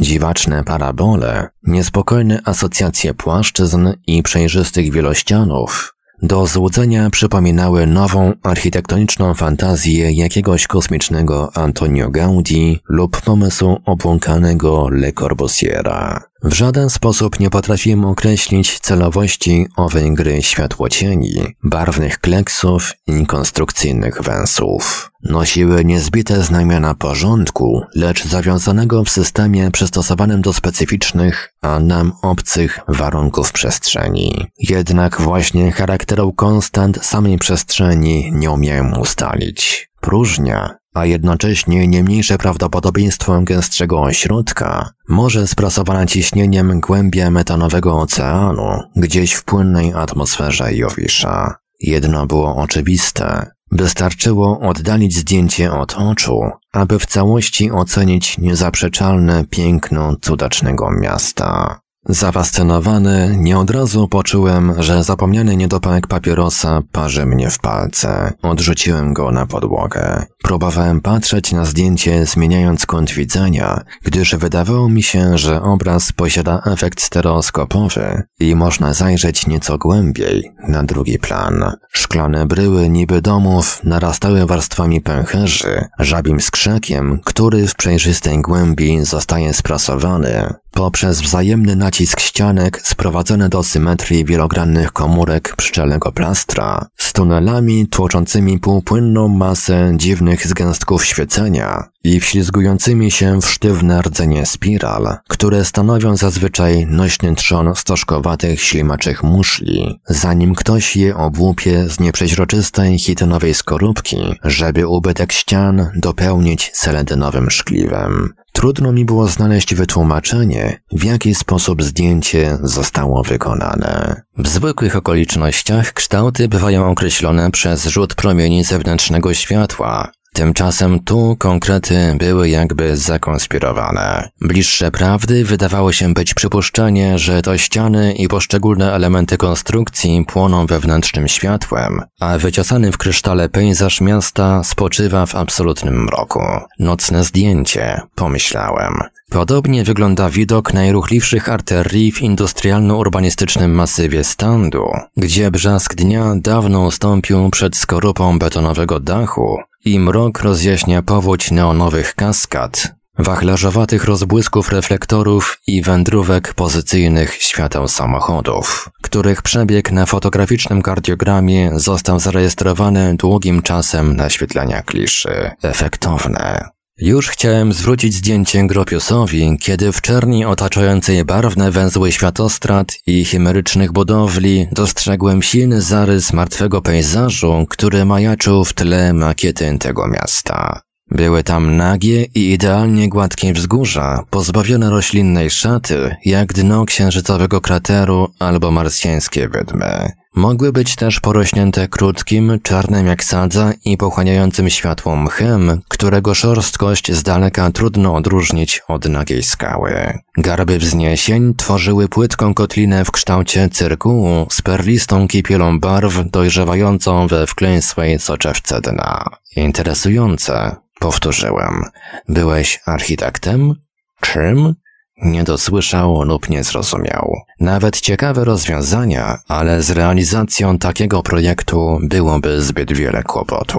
Dziwaczne parabole, niespokojne asocjacje płaszczyzn i przejrzystych wielościanów do złudzenia przypominały nową architektoniczną fantazję jakiegoś kosmicznego Antonio Gaudí lub pomysłu obłąkanego Le Corbusiera. W żaden sposób nie potrafiłem określić celowości owej gry światłocieni, barwnych kleksów i konstrukcyjnych węsłów. Nosiły niezbite znamiona porządku, lecz zawiązanego w systemie przystosowanym do specyficznych, a nam obcych warunków przestrzeni. Jednak właśnie charakteru konstant samej przestrzeni nie umiałem ustalić. Próżnia, a jednocześnie nie mniejsze prawdopodobieństwo gęstszego ośrodka, może sprasowana ciśnieniem głębia metanowego oceanu, gdzieś w płynnej atmosferze Jowisza. Jedno było oczywiste. Wystarczyło oddalić zdjęcie od oczu, aby w całości ocenić niezaprzeczalne piękno cudacznego miasta. Zafascynowany, nie od razu poczułem, że zapomniany niedopałek papierosa parzy mnie w palce. Odrzuciłem go na podłogę. Próbowałem patrzeć na zdjęcie, zmieniając kąt widzenia, gdyż wydawało mi się, że obraz posiada efekt stereoskopowy i można zajrzeć nieco głębiej, na drugi plan. Szklane bryły niby domów narastały warstwami pęcherzy, żabim skrzakiem, który w przejrzystej głębi zostaje sprasowany poprzez wzajemny nacisk ścianek sprowadzony do symetrii wielogrannych komórek pszczelego plastra, z tunelami tłoczącymi półpłynną masę dziwnych zgęstków świecenia i wślizgującymi się w sztywne rdzenie spiral, które stanowią zazwyczaj nośny trzon stożkowatych ślimaczych muszli, zanim ktoś je obłupie z nieprzeźroczystej chitynowej skorupki, żeby ubytek ścian dopełnić seledynowym szkliwem. Trudno mi było znaleźć wytłumaczenie, w jaki sposób zdjęcie zostało wykonane. W zwykłych okolicznościach kształty bywają określone przez rzut promieni zewnętrznego światła. Tymczasem tu konkrety były jakby zakonspirowane. Bliższe prawdy wydawało się być przypuszczenie, że to ściany i poszczególne elementy konstrukcji płoną wewnętrznym światłem, a wyciosany w krysztale pejzaż miasta spoczywa w absolutnym mroku. Nocne zdjęcie, pomyślałem. Podobnie wygląda widok najruchliwszych arterii w industrialno-urbanistycznym masywie Standu, gdzie brzask dnia dawno ustąpił przed skorupą betonowego dachu i mrok rozjaśnia powódź neonowych kaskad, wachlarzowatych rozbłysków reflektorów i wędrówek pozycyjnych świateł samochodów, których przebieg na fotograficznym kardiogramie został zarejestrowany długim czasem naświetlania kliszy. Efektowne. Już chciałem zwrócić zdjęcie Gropiusowi, kiedy w czerni otaczającej barwne węzły światostrat i chimerycznych budowli dostrzegłem silny zarys martwego pejzażu, który majaczył w tle makiety tego miasta. Były tam nagie i idealnie gładkie wzgórza, pozbawione roślinnej szaty, jak dno księżycowego krateru albo marsjańskie wydmy. Mogły być też porośnięte krótkim, czarnym jak sadza i pochłaniającym światło mchem, którego szorstkość z daleka trudno odróżnić od nagiej skały. Garby wzniesień tworzyły płytką kotlinę w kształcie cyrkułu z perlistą kipielą barw dojrzewającą we wklęsłej soczewce dna. Interesujące, powtórzyłem. Byłeś architektem? Czym? Nie dosłyszał lub nie zrozumiał. Nawet ciekawe rozwiązania, ale z realizacją takiego projektu byłoby zbyt wiele kłopotu.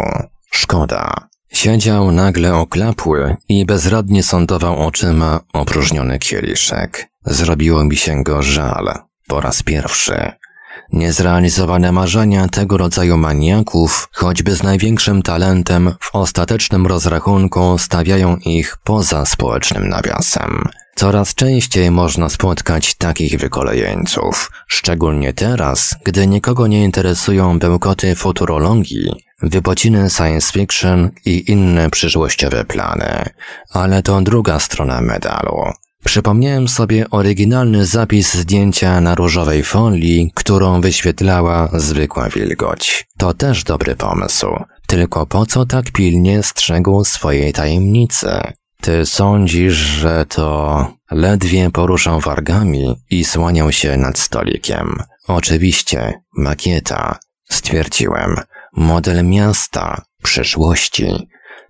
Szkoda. Siedział nagle oklapły i bezradnie sądował oczyma opróżniony kieliszek. Zrobiło mi się go żal. Po raz pierwszy. Niezrealizowane marzenia tego rodzaju maniaków, choćby z największym talentem, w ostatecznym rozrachunku stawiają ich poza społecznym nawiasem. Coraz częściej można spotkać takich wykolejeńców, szczególnie teraz, gdy nikogo nie interesują bełkoty futurologii, wypociny science fiction i inne przyszłościowe plany. Ale to druga strona medalu. Przypomniałem sobie oryginalny zapis zdjęcia na różowej folii, którą wyświetlała zwykła wilgoć. To też dobry pomysł, tylko po co tak pilnie strzegł swojej tajemnicy? Ty sądzisz, że to... Ledwie poruszał wargami i słaniał się nad stolikiem. Oczywiście, makieta, stwierdziłem. Model miasta, przyszłości.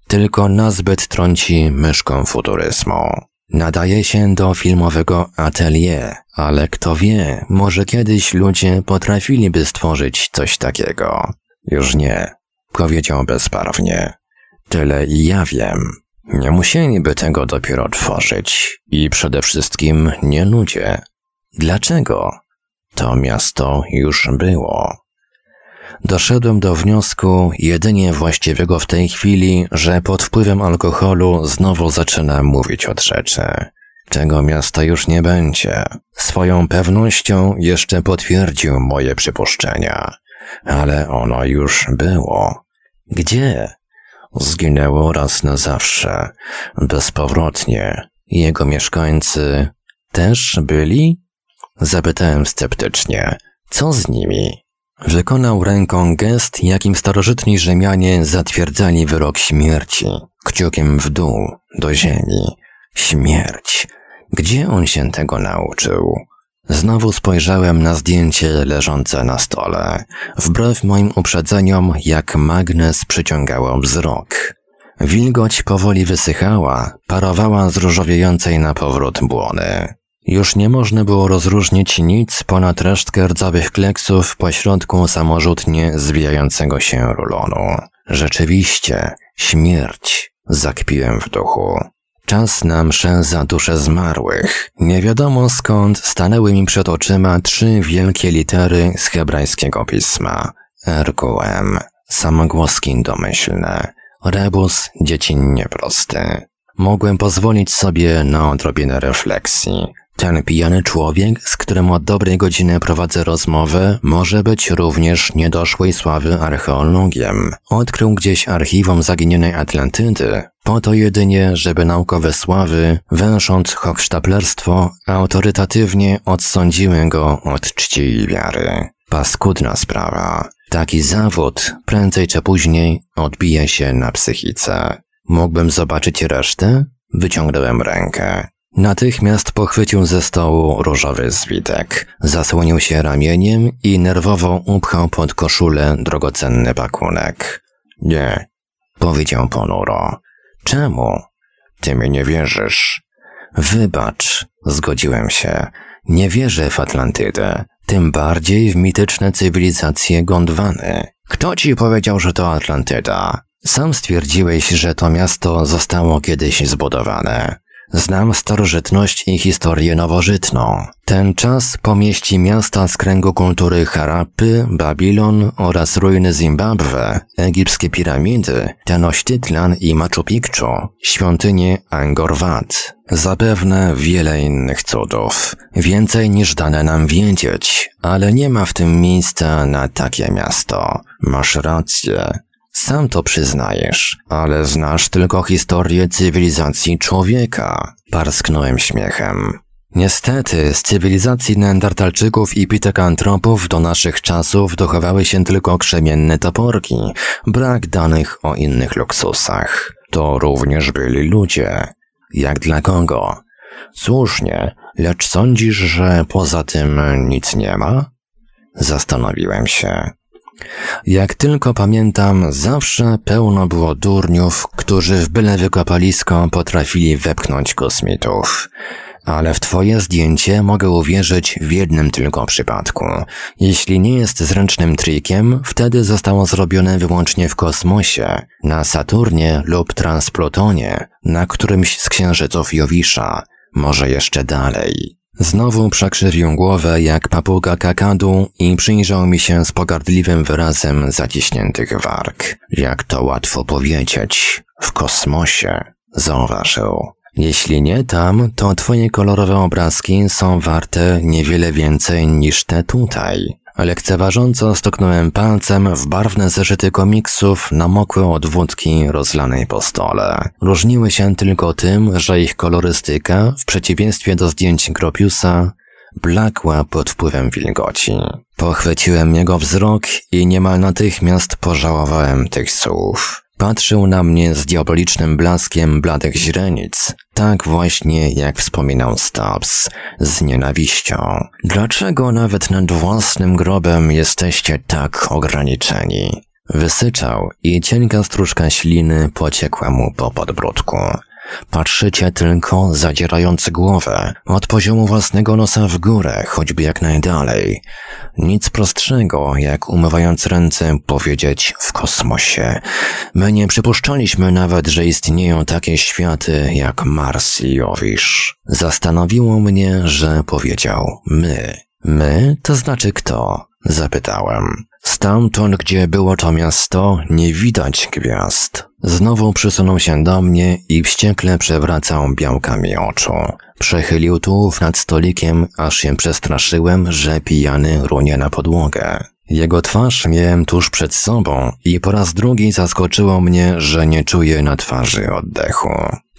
Tylko nazbyt trąci myszką futuryzmu. Nadaje się do filmowego atelier, ale kto wie, może kiedyś ludzie potrafiliby stworzyć coś takiego. Już nie, powiedział bezbarwnie. Tyle i ja wiem. Nie musieliby tego dopiero tworzyć i przede wszystkim nie ludzie. Dlaczego? To miasto już było. Doszedłem do wniosku jedynie właściwego w tej chwili, że pod wpływem alkoholu znowu zaczynam mówić od rzeczy. Tego miasta już nie będzie. Swoją pewnością jeszcze potwierdził moje przypuszczenia. Ale ono już było. Gdzie? Zginęło raz na zawsze, bezpowrotnie. Jego mieszkańcy też byli? Zapytałem sceptycznie. Co z nimi? Wykonał ręką gest, jakim starożytni Rzymianie zatwierdzali wyrok śmierci. Kciukiem w dół, do ziemi. Śmierć. Gdzie on się tego nauczył? Znowu spojrzałem na zdjęcie leżące na stole. Wbrew moim uprzedzeniom, jak magnes przyciągało wzrok. Wilgoć powoli wysychała, parowała z różowiejącej na powrót błony. Już nie można było rozróżnić nic ponad resztkę rdzawych kleksów pośrodku samorzutnie zwijającego się rulonu. Rzeczywiście, śmierć, zakpiłem w duchu. Czas na mszę za dusze zmarłych. Nie wiadomo skąd stanęły mi przed oczyma trzy wielkie litery z hebrajskiego pisma. R Q M. Samogłoski domyślne. Rebus dziecinnie prosty. Mogłem pozwolić sobie na odrobinę refleksji. Ten pijany człowiek, z którym od dobrej godziny prowadzę rozmowę, może być również niedoszłej sławy archeologiem. Odkrył gdzieś archiwum zaginionej Atlantydy, po to jedynie, żeby naukowe sławy, węsząc hochsztaplerstwo, autorytatywnie odsądziły go od czci i wiary. Paskudna sprawa. Taki zawód, prędzej czy później, odbije się na psychice. Mógłbym zobaczyć resztę? Wyciągnąłem rękę. Natychmiast pochwycił ze stołu różowy zwitek, zasłonił się ramieniem i nerwowo upchał pod koszulę drogocenny pakunek. Nie, powiedział ponuro. Czemu? Ty mi nie wierzysz. Wybacz, zgodziłem się. Nie wierzę w Atlantydę, tym bardziej w mityczne cywilizacje Gondwany. Kto ci powiedział, że to Atlantyda? Sam stwierdziłeś, że to miasto zostało kiedyś zbudowane. Znam starożytność i historię nowożytną. Ten czas pomieści miasta z kręgu kultury Harappy, Babilon oraz ruiny Zimbabwe, egipskie piramidy, Tenochtitlan i Machu Picchu, świątynie Angkor Wat. Zapewne wiele innych cudów. Więcej niż dane nam wiedzieć, ale nie ma w tym miejsca na takie miasto. Masz rację. Sam to przyznajesz, ale znasz tylko historię cywilizacji człowieka. Parsknąłem śmiechem. Niestety, z cywilizacji neandertalczyków i pitekantropów do naszych czasów dochowały się tylko krzemienne toporki, brak danych o innych luksusach. To również byli ludzie. Jak dla kogo? Słusznie, lecz sądzisz, że poza tym nic nie ma? Zastanowiłem się. Jak tylko pamiętam, zawsze pełno było durniów, którzy w byle wykopalisko potrafili wepchnąć kosmitów. Ale w twoje zdjęcie mogę uwierzyć w jednym tylko przypadku. Jeśli nie jest zręcznym trikiem, wtedy zostało zrobione wyłącznie w kosmosie, na Saturnie lub Transplutonie, na którymś z księżyców Jowisza, może jeszcze dalej. Znowu przekrzywił głowę jak papuga kakadu i przyjrzał mi się z pogardliwym wyrazem zaciśniętych warg. Jak to łatwo powiedzieć. W kosmosie. Zauważył. Jeśli nie tam, to twoje kolorowe obrazki są warte niewiele więcej niż te tutaj. Lekceważąco stuknąłem palcem w barwne zeszyty komiksów namokłe od wódki rozlanej po stole. Różniły się tylko tym, że ich kolorystyka, w przeciwieństwie do zdjęć Gropiusa, blakła pod wpływem wilgoci. Pochwyciłem jego wzrok i niemal natychmiast pożałowałem tych słów. Patrzył na mnie z diabolicznym blaskiem bladych źrenic, tak właśnie jak wspominał Stabs, z nienawiścią. Dlaczego nawet nad własnym grobem jesteście tak ograniczeni? Wysyczał i cienka stróżka śliny pociekła mu po podbródku. Patrzycie tylko, zadzierając głowę, od poziomu własnego nosa w górę, choćby jak najdalej. Nic prostszego, jak umywając ręce, powiedzieć w kosmosie. My nie przypuszczaliśmy nawet, że istnieją takie światy jak Mars i Jowisz. Zastanowiło mnie, że powiedział my. My? To znaczy kto? Zapytałem. Stamtąd, gdzie było to miasto, nie widać gwiazd. Znowu przysunął się do mnie i wściekle przewracał białkami oczu. Przechylił tułów nad stolikiem, aż się przestraszyłem, że pijany runie na podłogę. Jego twarz miałem tuż przed sobą i po raz drugi zaskoczyło mnie, że nie czuję na twarzy oddechu.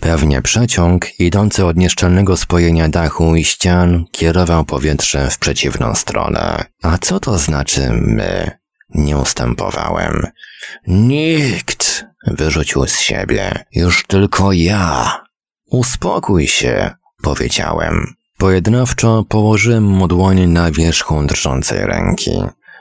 Pewnie przeciąg, idący od nieszczelnego spojenia dachu i ścian, kierował powietrze w przeciwną stronę. A co to znaczy my? Nie ustępowałem. Nikt! Wyrzucił z siebie. Już tylko ja! Uspokój się! Powiedziałem. Pojednawczo położyłem mu dłoń na wierzchu drżącej ręki.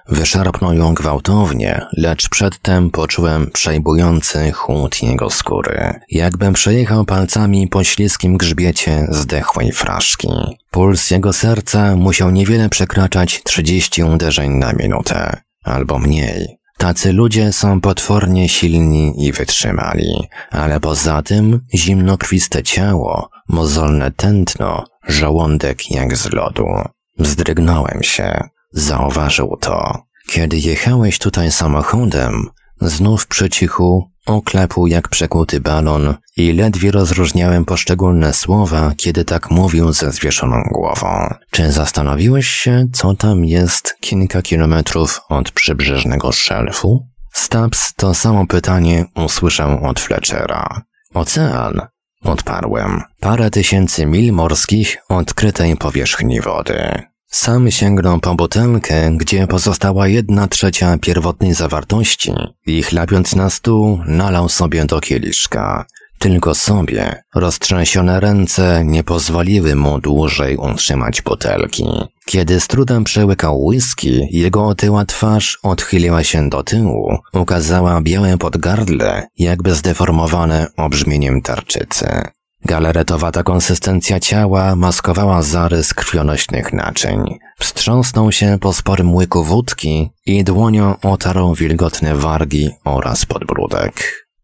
Wyszarpnął ją gwałtownie, lecz przedtem poczułem przejmujący chłód jego skóry. Jakbym przejechał palcami po śliskim grzbiecie zdechłej fraszki. Puls jego serca musiał niewiele przekraczać trzydzieści uderzeń na minutę. Albo mniej. Tacy ludzie są potwornie silni i wytrzymali. Ale poza tym zimnokrwiste ciało, mozolne tętno, żołądek jak z lodu. Wzdrygnąłem się. Zauważył to. Kiedy jechałeś tutaj samochodem, znów przycichł, oklepł jak przekłuty balon i ledwie rozróżniałem poszczególne słowa, kiedy tak mówił ze zwieszoną głową. Czy zastanowiłeś się, co tam jest kilka kilometrów od przybrzeżnego szelfu? Stabs to samo pytanie usłyszał od Fletchera. Ocean, odparłem. Parę tysięcy mil morskich odkrytej powierzchni wody. Sam sięgnął po butelkę, gdzie pozostała jedna trzecia pierwotnej zawartości i chlapiąc na stół, nalał sobie do kieliszka. Tylko sobie, roztrzęsione ręce nie pozwoliły mu dłużej utrzymać butelki. Kiedy z trudem przełykał whisky, jego otyła twarz odchyliła się do tyłu, ukazała białe podgardle, jakby zdeformowane obrzmieniem tarczycy. Galaretowata konsystencja ciała maskowała zarys krwionośnych naczyń. Wstrząsnął się po sporym łyku wódki i dłonią otarł wilgotne wargi oraz podbródek.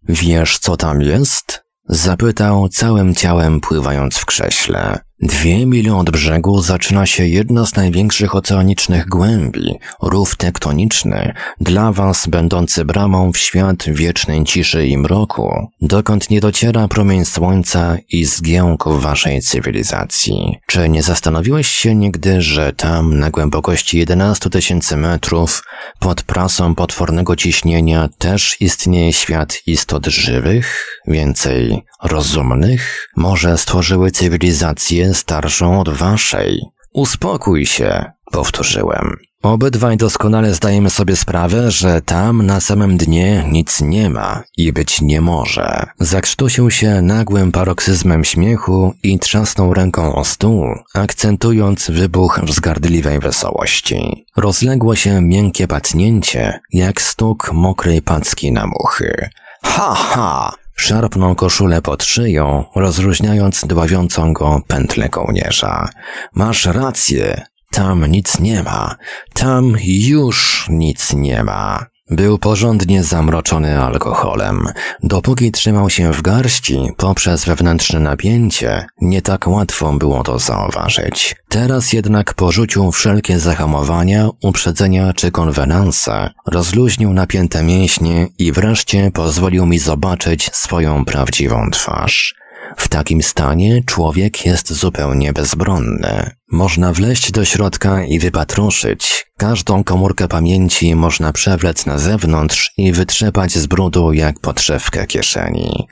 Wiesz, co tam jest? Zapytał, całym ciałem pływając w krześle. Dwie mile od brzegu zaczyna się jedna z największych oceanicznych głębi, rów tektoniczny, dla was będący bramą w świat wiecznej ciszy i mroku, dokąd nie dociera promień słońca i zgiełków waszej cywilizacji. Czy nie zastanowiłeś się nigdy, że tam, na głębokości jedenastu tysięcy metrów, pod prasą potwornego ciśnienia też istnieje świat istot żywych, więcej rozumnych? Może stworzyły cywilizację starszą od waszej. Uspokój się, powtórzyłem. Obydwaj doskonale zdajemy sobie sprawę, że tam na samym dnie nic nie ma i być nie może. Zakrztusił się nagłym paroksyzmem śmiechu i trzasnął ręką o stół, akcentując wybuch wzgardliwej wesołości. Rozległo się miękkie patnięcie, jak stuk mokrej packi na muchy. Ha, ha! Szarpnął koszulę pod szyją, rozluźniając dławiącą go pętlę kołnierza. Masz rację, tam nic nie ma, tam już nic nie ma. Był porządnie zamroczony alkoholem. Dopóki trzymał się w garści, poprzez wewnętrzne napięcie, nie tak łatwo było to zauważyć. Teraz jednak porzucił wszelkie zahamowania, uprzedzenia czy konwenanse, rozluźnił napięte mięśnie i wreszcie pozwolił mi zobaczyć swoją prawdziwą twarz. W takim stanie człowiek jest zupełnie bezbronny. Można wleźć do środka i wypatruszyć. Każdą komórkę pamięci można przewlec na zewnątrz i wytrzepać z brudu jak podszewkę kieszeni.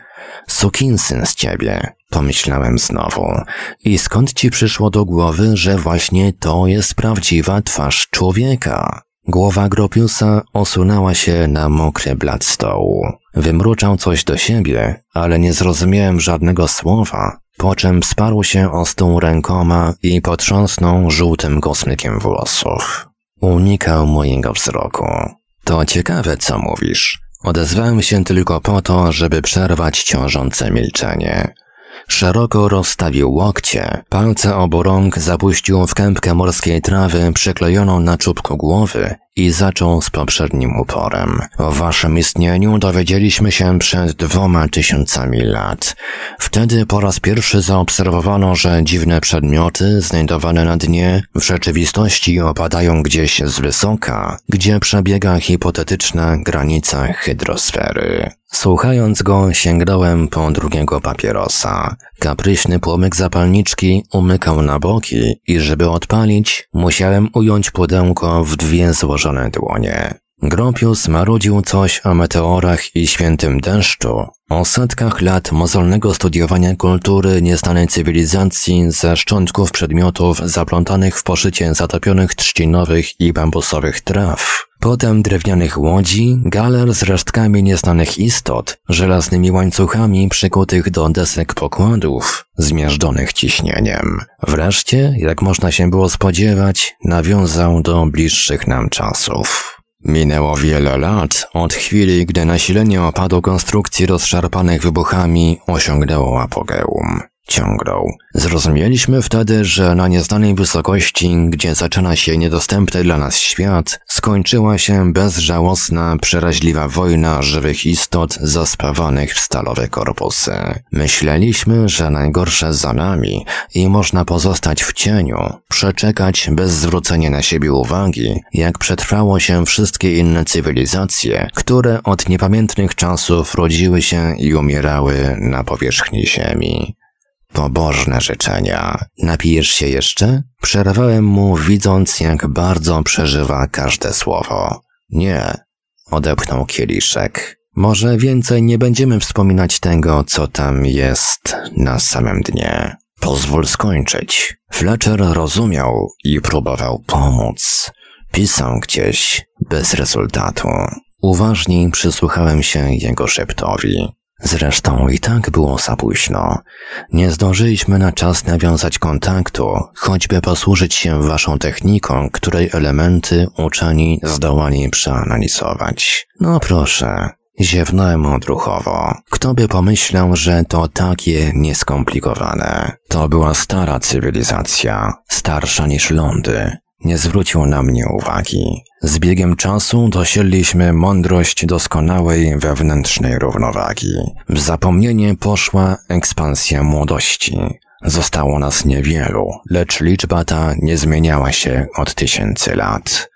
Sukinsyn z ciebie, pomyślałem znowu. I skąd ci przyszło do głowy, że właśnie to jest prawdziwa twarz człowieka? Głowa Gropiusa osunęła się na mokry blat stołu. Wymruczał coś do siebie, ale nie zrozumiałem żadnego słowa, po czym sparł się o stół rękoma i potrząsnął żółtym kosmykiem włosów. Unikał mojego wzroku. To ciekawe, co mówisz. Odezwałem się tylko po to, żeby przerwać ciążące milczenie. Szeroko rozstawił łokcie, palce obu rąk zapuścił w kępkę morskiej trawy przyklejoną na czubku głowy i zaczął z poprzednim uporem. O waszym istnieniu dowiedzieliśmy się przed dwoma tysiącami lat. Wtedy po raz pierwszy zaobserwowano, że dziwne przedmioty znajdowane na dnie w rzeczywistości opadają gdzieś z wysoka, gdzie przebiega hipotetyczna granica hydrosfery. Słuchając go, sięgnąłem po drugiego papierosa. Kapryśny płomyk zapalniczki umykał na boki i żeby odpalić, musiałem ująć pudełko w dwie złożone dłonie. Gropius marudził coś o meteorach i świętym deszczu, o setkach lat mozolnego studiowania kultury nieznanej cywilizacji ze szczątków przedmiotów zaplątanych w poszycie zatopionych trzcinowych i bambusowych traw, potem drewnianych łodzi, galer z resztkami nieznanych istot, żelaznymi łańcuchami przykutych do desek pokładów, zmiażdżonych ciśnieniem. Wreszcie, jak można się było spodziewać, nawiązał do bliższych nam czasów. Minęło wiele lat od chwili, gdy nasilenie opadu konstrukcji rozszarpanych wybuchami osiągnęło apogeum. Ciągnął. Zrozumieliśmy wtedy, że na nieznanej wysokości, gdzie zaczyna się niedostępny dla nas świat, skończyła się bezżałosna, przeraźliwa wojna żywych istot zaspawanych w stalowe korpusy. Myśleliśmy, że najgorsze za nami i można pozostać w cieniu, przeczekać bez zwrócenia na siebie uwagi, jak przetrwało się wszystkie inne cywilizacje, które od niepamiętnych czasów rodziły się i umierały na powierzchni Ziemi. Pobożne życzenia. Napijesz się jeszcze? Przerwałem mu, widząc, jak bardzo przeżywa każde słowo. Nie. Odepchnął kieliszek. Może więcej nie będziemy wspominać tego, co tam jest na samym dnie. Pozwól skończyć. Fletcher rozumiał i próbował pomóc. Pisał gdzieś, bez rezultatu. Uważniej przysłuchałem się jego szeptowi. Zresztą i tak było za późno. Nie zdążyliśmy na czas nawiązać kontaktu, choćby posłużyć się waszą techniką, której elementy uczeni zdołali przeanalizować. No proszę, ziewnąłem odruchowo. Kto by pomyślał, że to takie nieskomplikowane? To była stara cywilizacja, starsza niż lądy. nie zwrócił na mnie uwagi. Z biegiem czasu dosiedliśmy mądrość doskonałej wewnętrznej równowagi. W zapomnienie poszła ekspansja młodości. Zostało nas niewielu, lecz liczba ta nie zmieniała się od tysięcy lat.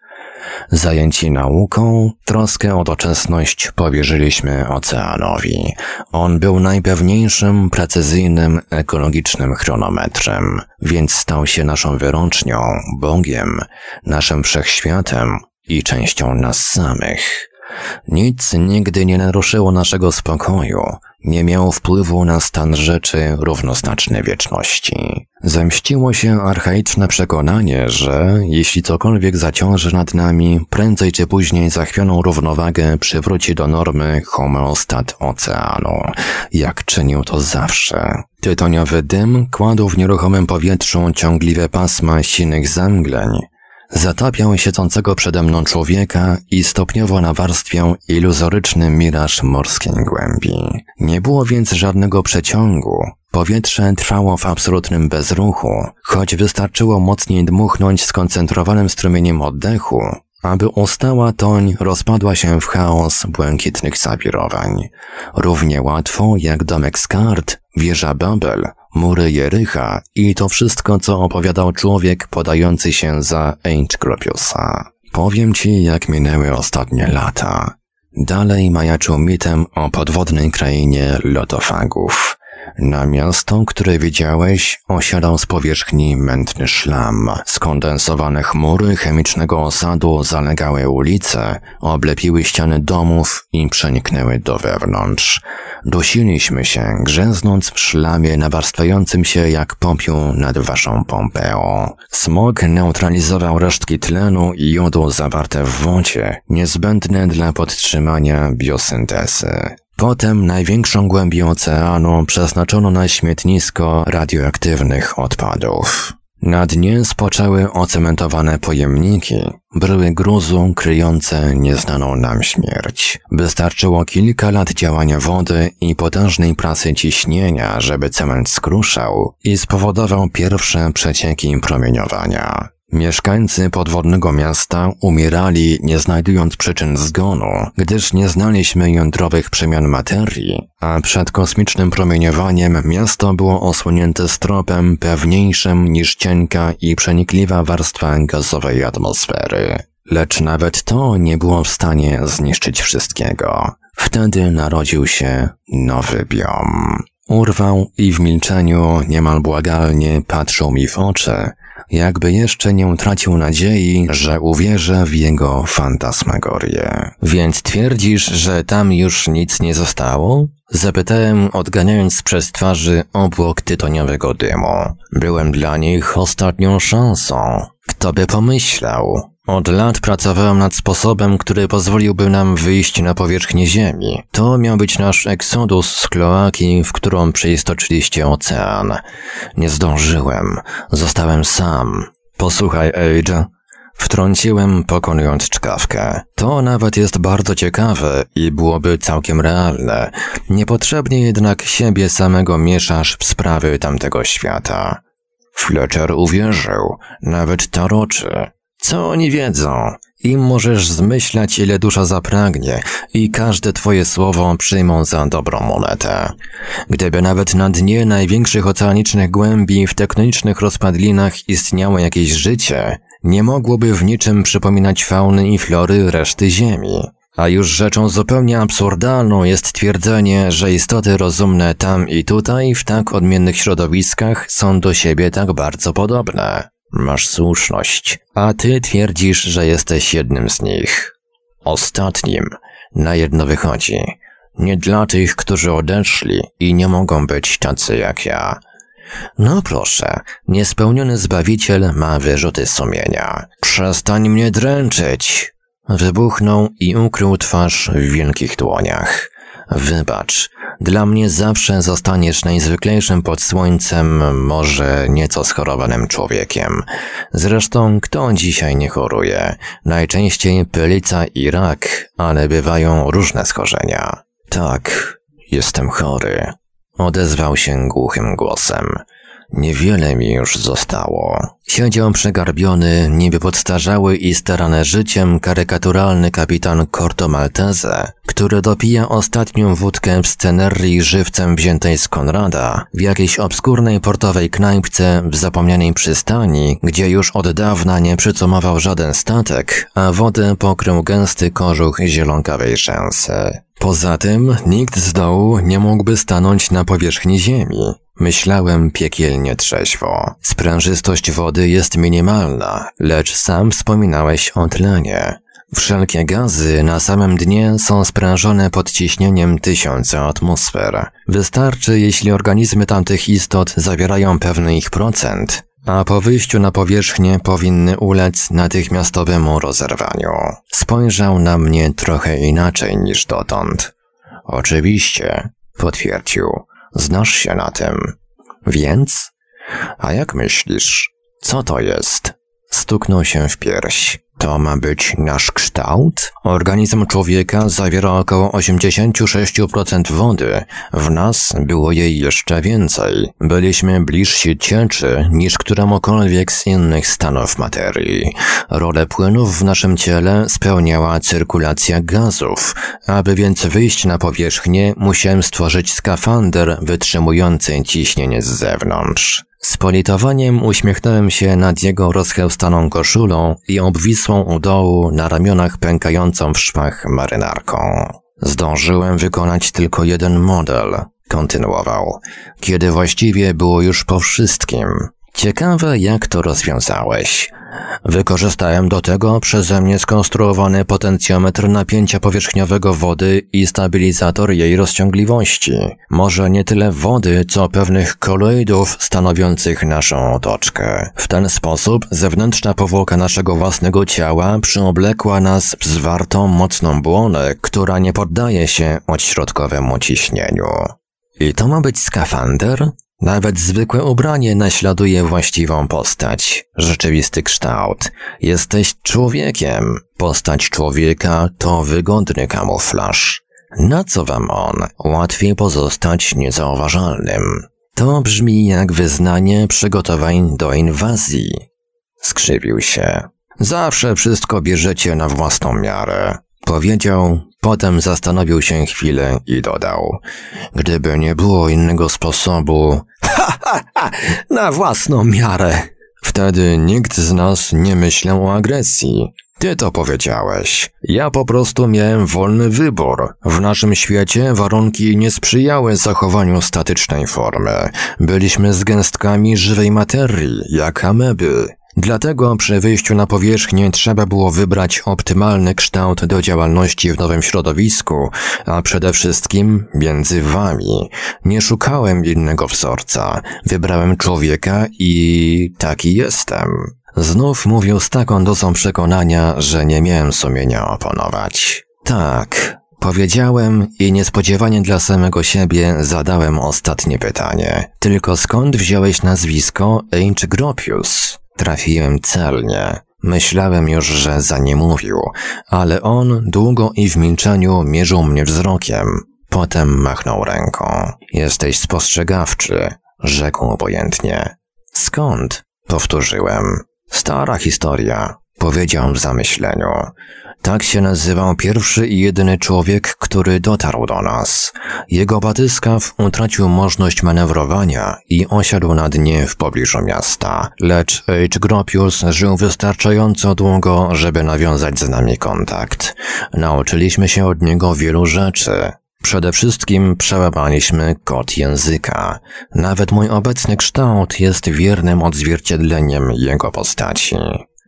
Zajęci nauką, troskę o doczesność powierzyliśmy oceanowi. On był najpewniejszym, precyzyjnym, ekologicznym chronometrem, więc stał się naszą wyrącznią, Bogiem, naszym wszechświatem i częścią nas samych. Nic nigdy nie naruszyło naszego spokoju, nie miało wpływu na stan rzeczy równoznaczny wieczności. Zemściło się archaiczne przekonanie, że jeśli cokolwiek zaciąży nad nami, prędzej czy później zachwianą równowagę przywróci do normy homeostat oceanu, jak czynił to zawsze. Tytoniowy dym kładł w nieruchomym powietrzu ciągliwe pasma sinych zemgleń, zatapiał siedzącego przede mną człowieka i stopniowo nawarstwiał iluzoryczny miraż morskiej głębi. Nie było więc żadnego przeciągu. Powietrze trwało w absolutnym bezruchu, choć wystarczyło mocniej dmuchnąć skoncentrowanym strumieniem oddechu, aby ustała toń rozpadła się w chaos błękitnych zawirowań. Równie łatwo jak domek z kart, wieża Babel, mury Jerycha i to wszystko, co opowiadał człowiek podający się za H. Gropiusa. Powiem ci, jak minęły ostatnie lata. Dalej majaczył mitem o podwodnej krainie lotofagów. Na miasto, które widziałeś, osiadał z powierzchni mętny szlam. Skondensowane chmury chemicznego osadu zalegały ulice, oblepiły ściany domów i przeniknęły do wewnątrz. Dusiliśmy się, grzęznąc w szlamie nawarstwiającym się jak popiół nad waszą Pompeją. Smog neutralizował resztki tlenu i jodu zawarte w wodzie, niezbędne dla podtrzymania biosyntezy. Potem największą głębię oceanu przeznaczono na śmietnisko radioaktywnych odpadów. Na dnie spoczęły ocementowane pojemniki, bryły gruzu kryjące nieznaną nam śmierć. Wystarczyło kilka lat działania wody i potężnej pracy ciśnienia, żeby cement skruszał i spowodował pierwsze przecieki promieniowania. Mieszkańcy podwodnego miasta umierali, nie znajdując przyczyn zgonu, gdyż nie znaliśmy jądrowych przemian materii, a przed kosmicznym promieniowaniem miasto było osłonięte stropem pewniejszym niż cienka i przenikliwa warstwa gazowej atmosfery. Lecz nawet to nie było w stanie zniszczyć wszystkiego. Wtedy narodził się nowy biom. Urwał i w milczeniu niemal błagalnie patrzył mi w oczy, jakby jeszcze nie utracił nadziei, że uwierzę w jego fantasmagorię. Więc twierdzisz, że tam już nic nie zostało? Zapytałem, odganiając przez twarzy obłok tytoniowego dymu. Byłem dla nich ostatnią szansą. Kto by pomyślał? Od lat pracowałem nad sposobem, który pozwoliłby nam wyjść na powierzchnię Ziemi. To miał być nasz eksodus z kloaki, w którą przeistoczyliście ocean. Nie zdążyłem. Zostałem sam. Posłuchaj, Age. Wtrąciłem, pokonując czkawkę. To nawet jest bardzo ciekawe i byłoby całkiem realne. Niepotrzebnie jednak siebie samego mieszasz w sprawy tamtego świata. Fletcher uwierzył. Nawet Taroczy. Co oni wiedzą? Im możesz zmyślać, ile dusza zapragnie i każde twoje słowo przyjmą za dobrą monetę. Gdyby nawet na dnie największych oceanicznych głębi w tektonicznych rozpadlinach istniało jakieś życie, nie mogłoby w niczym przypominać fauny i flory reszty Ziemi. A już rzeczą zupełnie absurdalną jest twierdzenie, że istoty rozumne tam i tutaj w tak odmiennych środowiskach są do siebie tak bardzo podobne. Masz słuszność, a ty twierdzisz, że jesteś jednym z nich. Ostatnim. Na jedno wychodzi. Nie dla tych, którzy odeszli i nie mogą być tacy jak ja. No proszę, niespełniony zbawiciel ma wyrzuty sumienia. Przestań mnie dręczyć! Wybuchnął i ukrył twarz w wielkich dłoniach. Wybacz, dla mnie zawsze zostaniesz najzwyklejszym pod słońcem, może nieco schorowanym człowiekiem. Zresztą, kto dzisiaj nie choruje? Najczęściej pylica i rak, ale bywają różne schorzenia. Tak, jestem chory. Odezwał się głuchym głosem. Niewiele mi już zostało. Siedział przegarbiony, niby podstarzały i starany życiem karykaturalny kapitan Corto Maltese, który dopija ostatnią wódkę w scenerii żywcem wziętej z Konrada w jakiejś obskurnej portowej knajpce w zapomnianej przystani, gdzie już od dawna nie przycumował żaden statek, a wodę pokrył gęsty kożuch zielonkawej rzęsy. Poza tym nikt z dołu nie mógłby stanąć na powierzchni ziemi. Myślałem piekielnie trzeźwo. Sprężystość wody jest minimalna, lecz sam wspominałeś o tlenie. Wszelkie gazy na samym dnie są sprężone pod ciśnieniem tysiąca atmosfer. Wystarczy, jeśli organizmy tamtych istot zawierają pewny ich procent, a po wyjściu na powierzchnię powinny ulec natychmiastowemu rozerwaniu. Spojrzał na mnie trochę inaczej niż dotąd. Oczywiście, potwierdził. Znasz się na tym. Więc? A jak myślisz? Co to jest? Stuknął się w pierś. To ma być nasz kształt? Organizm człowieka zawiera około osiemdziesiąt sześć procent wody. W nas było jej jeszcze więcej. Byliśmy bliżsi cieczy niż któremukolwiek z innych stanów materii. Rolę płynów w naszym ciele spełniała cyrkulacja gazów. Aby więc wyjść na powierzchnię, musiałem stworzyć skafander wytrzymujący ciśnienie z zewnątrz. Z politowaniem uśmiechnąłem się nad jego rozchełstaną koszulą i obwisłą u dołu na ramionach pękającą w szwach marynarką. Zdążyłem wykonać tylko jeden model, kontynuował, kiedy właściwie było już po wszystkim. Ciekawe, jak to rozwiązałeś. Wykorzystałem do tego przeze mnie skonstruowany potencjometr napięcia powierzchniowego wody i stabilizator jej rozciągliwości. Może nie tyle wody, co pewnych koloidów stanowiących naszą otoczkę. W ten sposób zewnętrzna powłoka naszego własnego ciała przyoblekła nas w zwartą, mocną błonę, która nie poddaje się odśrodkowemu ciśnieniu. I to ma być skafander? Nawet zwykłe ubranie naśladuje właściwą postać, rzeczywisty kształt. Jesteś człowiekiem. Postać człowieka to wygodny kamuflaż. Na co wam on? Łatwiej pozostać niezauważalnym. To brzmi jak wyznanie przygotowań do inwazji. Skrzywił się. Zawsze wszystko bierzecie na własną miarę. Powiedział, potem zastanowił się chwilę i dodał. Gdyby nie było innego sposobu... Ha, ha, ha! Na własną miarę! Wtedy nikt z nas nie myślał o agresji. Ty to powiedziałeś. Ja po prostu miałem wolny wybór. W naszym świecie warunki nie sprzyjały zachowaniu statycznej formy. Byliśmy z gęstkami żywej materii, jak ameby. Dlatego przy wyjściu na powierzchnię trzeba było wybrać optymalny kształt do działalności w nowym środowisku, a przede wszystkim między wami. Nie szukałem innego wzorca. Wybrałem człowieka i taki jestem. Znów mówił z taką dozą przekonania, że nie miałem sumienia oponować. Tak, powiedziałem i niespodziewanie dla samego siebie zadałem ostatnie pytanie. Tylko skąd wziąłeś nazwisko H. Gropius? Trafiłem celnie. Myślałem już, że za nie mówił, ale on długo i w milczeniu mierzył mnie wzrokiem. Potem machnął ręką. Jesteś spostrzegawczy, rzekł obojętnie. Skąd? Powtórzyłem. Stara historia, powiedział w zamyśleniu. Tak się nazywał pierwszy i jedyny człowiek, który dotarł do nas. Jego batyskaw utracił możliwość manewrowania i osiadł na dnie w pobliżu miasta, lecz H. Gropius żył wystarczająco długo, żeby nawiązać z nami kontakt. Nauczyliśmy się od niego wielu rzeczy. Przede wszystkim przełamaliśmy kod języka. Nawet mój obecny kształt jest wiernym odzwierciedleniem jego postaci.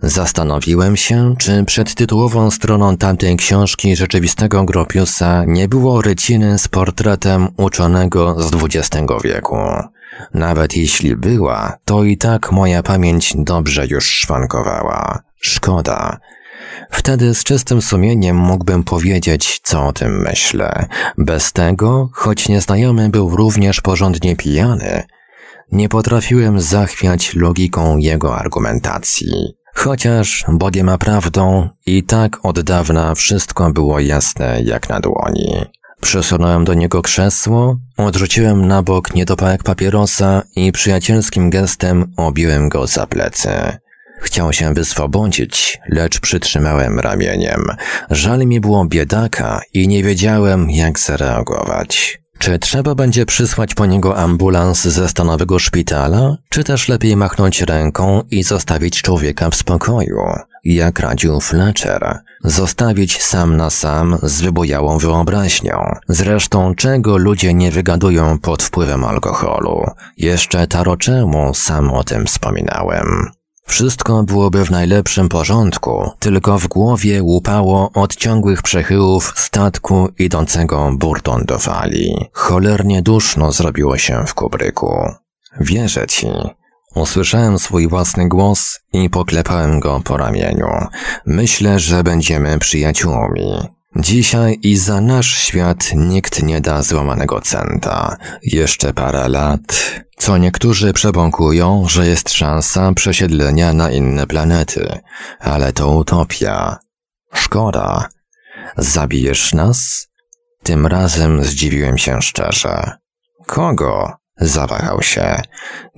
Zastanowiłem się, czy przed tytułową stroną tamtej książki rzeczywistego Gropiusa nie było ryciny z portretem uczonego z dwudziestego wieku. Nawet jeśli była, to i tak moja pamięć dobrze już szwankowała. Szkoda. Wtedy z czystym sumieniem mógłbym powiedzieć, co o tym myślę. Bez tego, choć nieznajomy był również porządnie pijany, nie potrafiłem zachwiać logiką jego argumentacji. Chociaż, Bogiem a prawdą, i tak od dawna wszystko było jasne jak na dłoni. Przesunąłem do niego krzesło, odrzuciłem na bok niedopałek papierosa i przyjacielskim gestem obiłem go za plecy. Chciał się wyswobodzić, lecz przytrzymałem ramieniem. Żal mi było biedaka i nie wiedziałem, jak zareagować. Czy trzeba będzie przysłać po niego ambulans ze stanowego szpitala, czy też lepiej machnąć ręką i zostawić człowieka w spokoju, jak radził Fletcher? Zostawić sam na sam z wybujałą wyobraźnią. Zresztą czego ludzie nie wygadują pod wpływem alkoholu? Jeszcze Taroczemu sam o tym wspominałem. Wszystko byłoby w najlepszym porządku, tylko w głowie łupało od ciągłych przechyłów statku idącego burtą do fali. Cholernie duszno zrobiło się w kubryku. Wierzę ci. Usłyszałem swój własny głos i poklepałem go po ramieniu. Myślę, że będziemy przyjaciółmi. Dzisiaj i za nasz świat nikt nie da złamanego centa. Jeszcze parę lat. Co niektórzy przebąkują, że jest szansa przesiedlenia na inne planety. Ale to utopia. Szkoda. Zabijesz nas? Tym razem zdziwiłem się szczerze. Kogo? Zawahał się.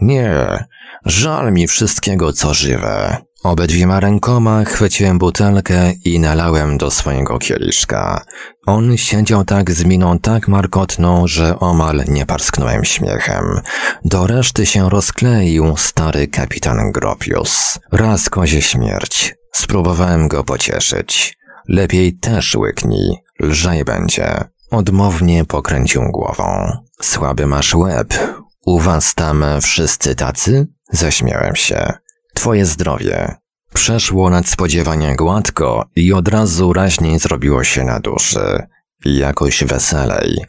Nie. Żal mi wszystkiego, co żywe. Obedwiema rękoma chwyciłem butelkę i nalałem do swojego kieliszka. On siedział tak z miną tak markotną, że omal nie parsknąłem śmiechem. Do reszty się rozkleił stary kapitan Gropius. Raz kozie śmierć. Spróbowałem go pocieszyć. Lepiej też łyknij. Lżej będzie. Odmownie pokręcił głową. Słaby masz łeb. U was tam wszyscy tacy? Zaśmiałem się. Twoje zdrowie. Przeszło nadspodziewanie gładko i od razu raźniej zrobiło się na duszy. Jakoś weselej.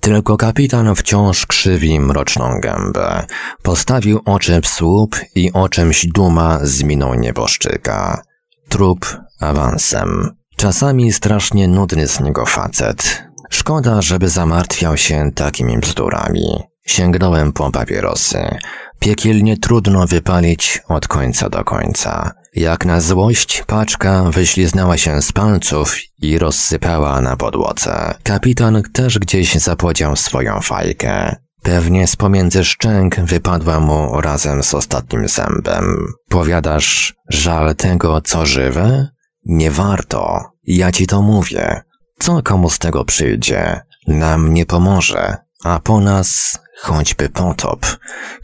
Tylko kapitan wciąż krzywi mroczną gębę. Postawił oczy w słup i o czymś duma z miną nieboszczyka. Trup awansem. Czasami strasznie nudny z niego facet. Szkoda, żeby zamartwiał się takimi bzdurami. Sięgnąłem po papierosy. Piekielnie trudno wypalić od końca do końca. Jak na złość, paczka wyśliznęła się z palców i rozsypała na podłodze. Kapitan też gdzieś zapłodział swoją fajkę. Pewnie z pomiędzy szczęk wypadła mu razem z ostatnim zębem. Powiadasz, żal tego, co żywe? Nie warto. Ja ci to mówię. Co komu z tego przyjdzie? Nam nie pomoże. A po nas... choćby potop.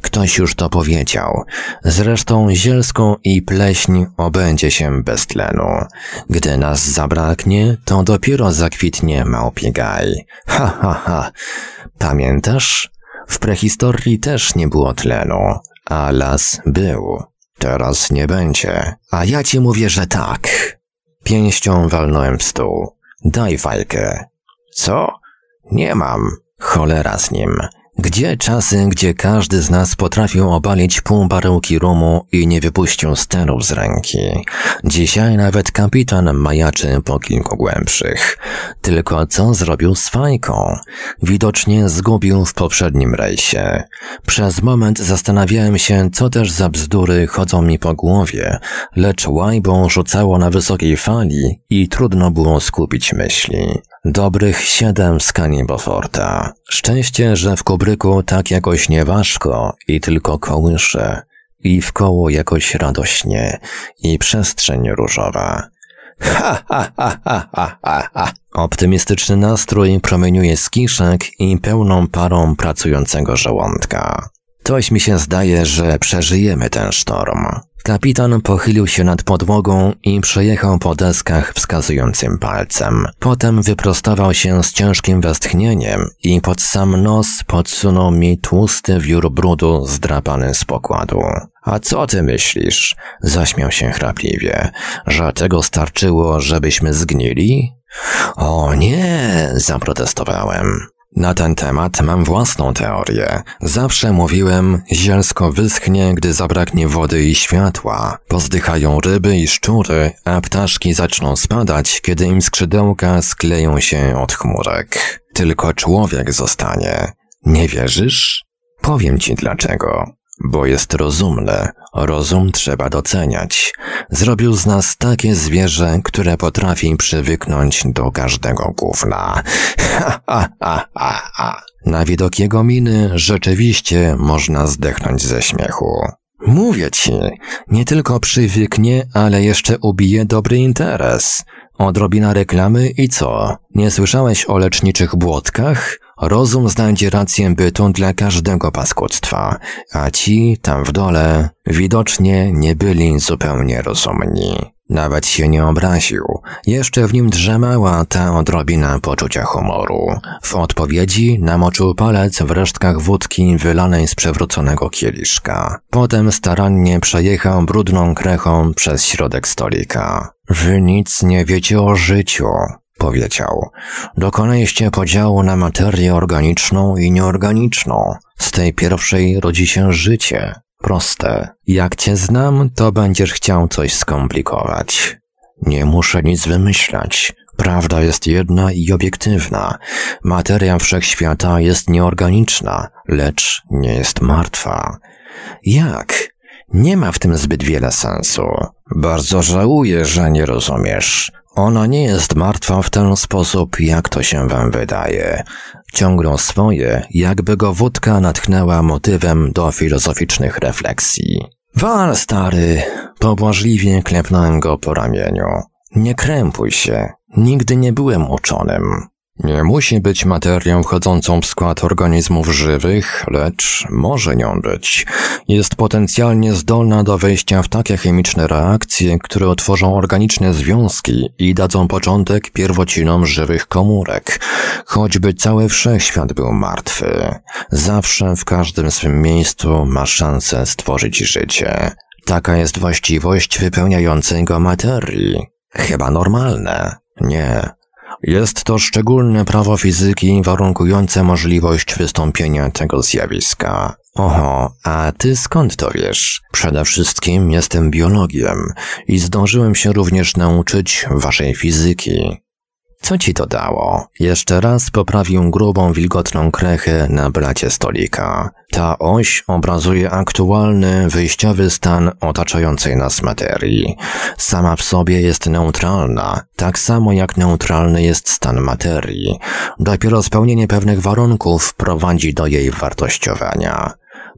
Ktoś już to powiedział. Zresztą zielsko i pleśń obędzie się bez tlenu. Gdy nas zabraknie, to dopiero zakwitnie małpi gaj. Ha, ha, ha. Pamiętasz? W prehistorii też nie było tlenu, a las był. Teraz nie będzie. A ja ci mówię, że tak. Pięścią walnąłem w stół. Daj fajkę. Co? Nie mam. Cholera z nim. Gdzie czasy, gdzie każdy z nas potrafił obalić pół baryłki rumu i nie wypuścił sterów z ręki. Dzisiaj nawet kapitan majaczy po kilku głębszych. Tylko co zrobił z fajką? Widocznie zgubił w poprzednim rejsie. Przez moment zastanawiałem się, co też za bzdury chodzą mi po głowie, lecz łajbą rzucało na wysokiej fali i trudno było skupić myśli. Dobrych siedem skani Beauforta. Szczęście, że w kubryku tak jakoś nieważko i tylko kołysze. I wkoło jakoś radośnie. I przestrzeń różowa. Ha, ha, ha, ha, ha, ha, ha. Optymistyczny nastrój promieniuje z kiszek i pełną parą pracującego żołądka. Coś mi się zdaje, że przeżyjemy ten sztorm. Kapitan pochylił się nad podłogą i przejechał po deskach wskazującym palcem. Potem wyprostował się z ciężkim westchnieniem i pod sam nos podsunął mi tłusty wiór brudu zdrapany z pokładu. A co ty myślisz? Zaśmiał się chrapliwie. Że tego starczyło, żebyśmy zgnili? O nie! Zaprotestowałem. Na ten temat mam własną teorię. Zawsze mówiłem, zielsko wyschnie, gdy zabraknie wody i światła. Pozdychają ryby i szczury, a ptaszki zaczną spadać, kiedy im skrzydełka skleją się od chmurek. Tylko człowiek zostanie. Nie wierzysz? Powiem ci dlaczego. bo jest rozumne, rozum trzeba doceniać. Zrobił z nas takie zwierzę, które potrafi przywyknąć do każdego gówna. Ha, ha, ha, ha, ha. Na widok jego miny rzeczywiście można zdechnąć ze śmiechu. Mówię ci, nie tylko przywyknie, ale jeszcze ubije dobry interes. Odrobina reklamy i co? Nie słyszałeś o leczniczych błotkach? Rozum znajdzie rację bytu dla każdego paskudstwa, a ci tam w dole widocznie nie byli zupełnie rozumni. Nawet się nie obraził. Jeszcze w nim drzemała ta odrobina poczucia humoru. W odpowiedzi namoczył palec w resztkach wódki wylanej z przewróconego kieliszka. Potem starannie przejechał brudną krechą przez środek stolika. Wy nic nie wiecie o życiu, powiedział. Dokonaliście podziału na materię organiczną i nieorganiczną. Z tej pierwszej rodzi się życie. Proste. Jak cię znam, to będziesz chciał coś skomplikować. Nie muszę nic wymyślać. Prawda jest jedna i obiektywna. Materia wszechświata jest nieorganiczna, lecz nie jest martwa. Jak? Nie ma w tym zbyt wiele sensu. Bardzo żałuję, że nie rozumiesz. Ona nie jest martwa w ten sposób, jak to się wam wydaje. Ciągnął swoje, jakby go wódka natchnęła motywem do filozoficznych refleksji. Wal, stary! Pobłażliwie klepnąłem go po ramieniu. Nie krępuj się. Nigdy nie byłem uczonym. Nie musi być materią wchodzącą w skład organizmów żywych, lecz może nią być. Jest potencjalnie zdolna do wejścia w takie chemiczne reakcje, które otworzą organiczne związki i dadzą początek pierwocinom żywych komórek. Choćby cały wszechświat był martwy. Zawsze w każdym swym miejscu ma szansę stworzyć życie. Taka jest właściwość wypełniającej go materii. Chyba normalne. Nie. Jest to szczególne prawo fizyki warunkujące możliwość wystąpienia tego zjawiska. Oho, a ty skąd to wiesz? Przede wszystkim jestem biologiem i zdążyłem się również nauczyć waszej fizyki. Co ci to dało? Jeszcze raz poprawił grubą, wilgotną krechę na blacie stolika. Ta oś obrazuje aktualny, wyjściowy stan otaczającej nas materii. Sama w sobie jest neutralna, tak samo jak neutralny jest stan materii. Dopiero spełnienie pewnych warunków prowadzi do jej wartościowania.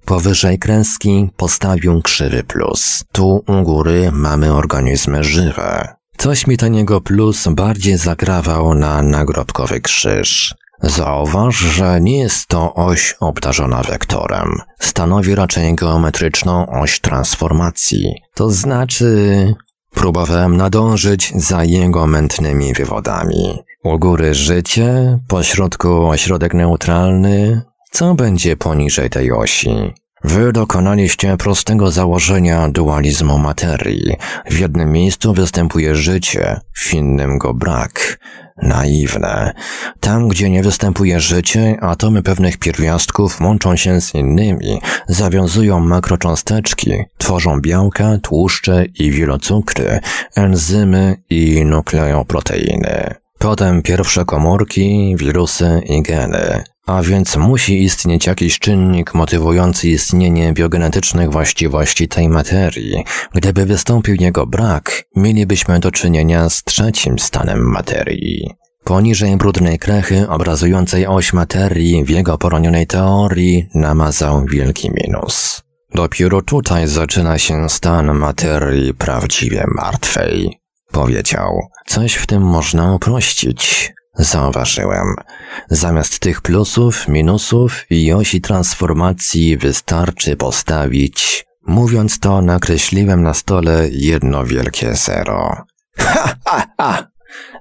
Powyżej kreski postawił krzywy plus. Tu u góry mamy organizmy żywe. Coś mi ten jego plus bardziej zagrawał na nagrobkowy krzyż. Zauważ, że nie jest to oś obdarzona wektorem. Stanowi raczej geometryczną oś transformacji. To znaczy... Próbowałem nadążyć za jego mętnymi wywodami. U góry życie, pośrodku ośrodek neutralny. Co będzie poniżej tej osi? Wy dokonaliście prostego założenia dualizmu materii. W jednym miejscu występuje życie, w innym go brak. Naiwne. Tam, gdzie nie występuje życie, atomy pewnych pierwiastków łączą się z innymi, zawiązują makrocząsteczki, tworzą białka, tłuszcze i wielocukry, enzymy i nukleoproteiny. Potem pierwsze komórki, wirusy i geny. A więc musi istnieć jakiś czynnik motywujący istnienie biogenetycznych właściwości tej materii. Gdyby wystąpił jego brak, mielibyśmy do czynienia z trzecim stanem materii. Poniżej brudnej krechy obrazującej oś materii w jego poronionej teorii namazał wielki minus. Dopiero tutaj zaczyna się stan materii prawdziwie martwej, powiedział. Coś w tym można uprościć. Zauważyłem. Zamiast tych plusów, minusów i osi transformacji wystarczy postawić... Mówiąc to, nakreśliłem na stole jedno wielkie zero. Ha, ha, ha!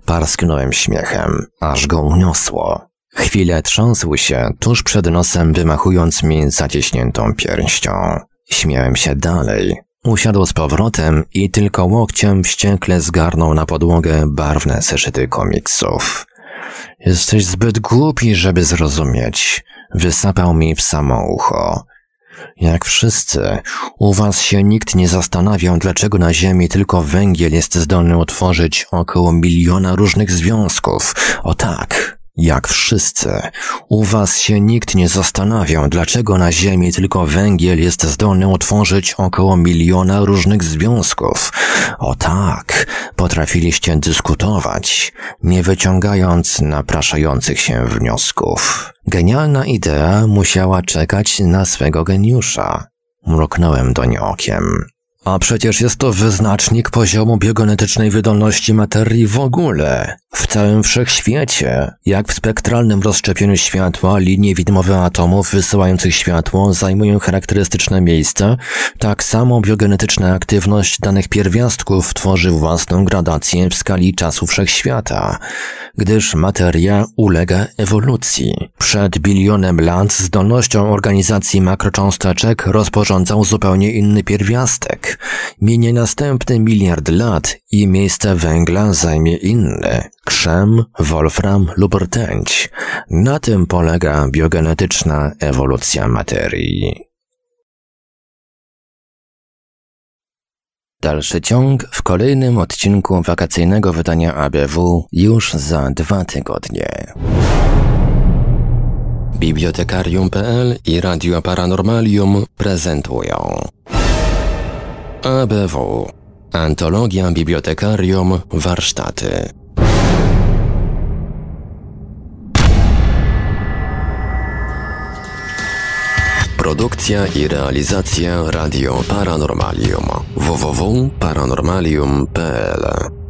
Parsknąłem śmiechem, aż go uniosło. Chwilę trząsł się, tuż przed nosem wymachując mi zaciśniętą pierścią. Śmiałem się dalej. Usiadł z powrotem i tylko łokciem wściekle zgarnął na podłogę barwne zeszyty komiksów. Jesteś zbyt głupi, żeby zrozumieć. Wysapał mi w samo ucho. Jak wszyscy, u was się nikt nie zastanawiał, dlaczego na Ziemi tylko węgiel jest zdolny utworzyć około miliona różnych związków. O tak, Jak wszyscy, u was się nikt nie zastanawia, dlaczego na Ziemi tylko węgiel jest zdolny utworzyć około miliona różnych związków. O tak, potrafiliście dyskutować, nie wyciągając napraszających się wniosków. Genialna idea musiała czekać na swego geniusza. Mruknąłem do niej okiem. A przecież jest to wyznacznik poziomu biogenetycznej wydolności materii w ogóle, w całym wszechświecie, jak w spektralnym rozszczepieniu światła linie widmowe atomów wysyłających światło zajmują charakterystyczne miejsce, tak samo biogenetyczna aktywność danych pierwiastków tworzy własną gradację w skali czasu wszechświata, gdyż materia ulega ewolucji. Przed bilionem lat zdolnością organizacji makrocząsteczek rozporządzał zupełnie inny pierwiastek. Minie następny miliard lat i miejsce węgla zajmie inny, krzem, wolfram lub rtęć. Na tym polega biogenetyczna ewolucja materii. Dalszy ciąg w kolejnym odcinku wakacyjnego wydania A B W już za dwa tygodnie. Bibliotekarium kropka pe el i Radio Paranormalium prezentują A B W. Antologia Bibliotekarium Warsztaty. Produkcja i realizacja Radio Paranormalium. w w w kropka paranormalium kropka pe el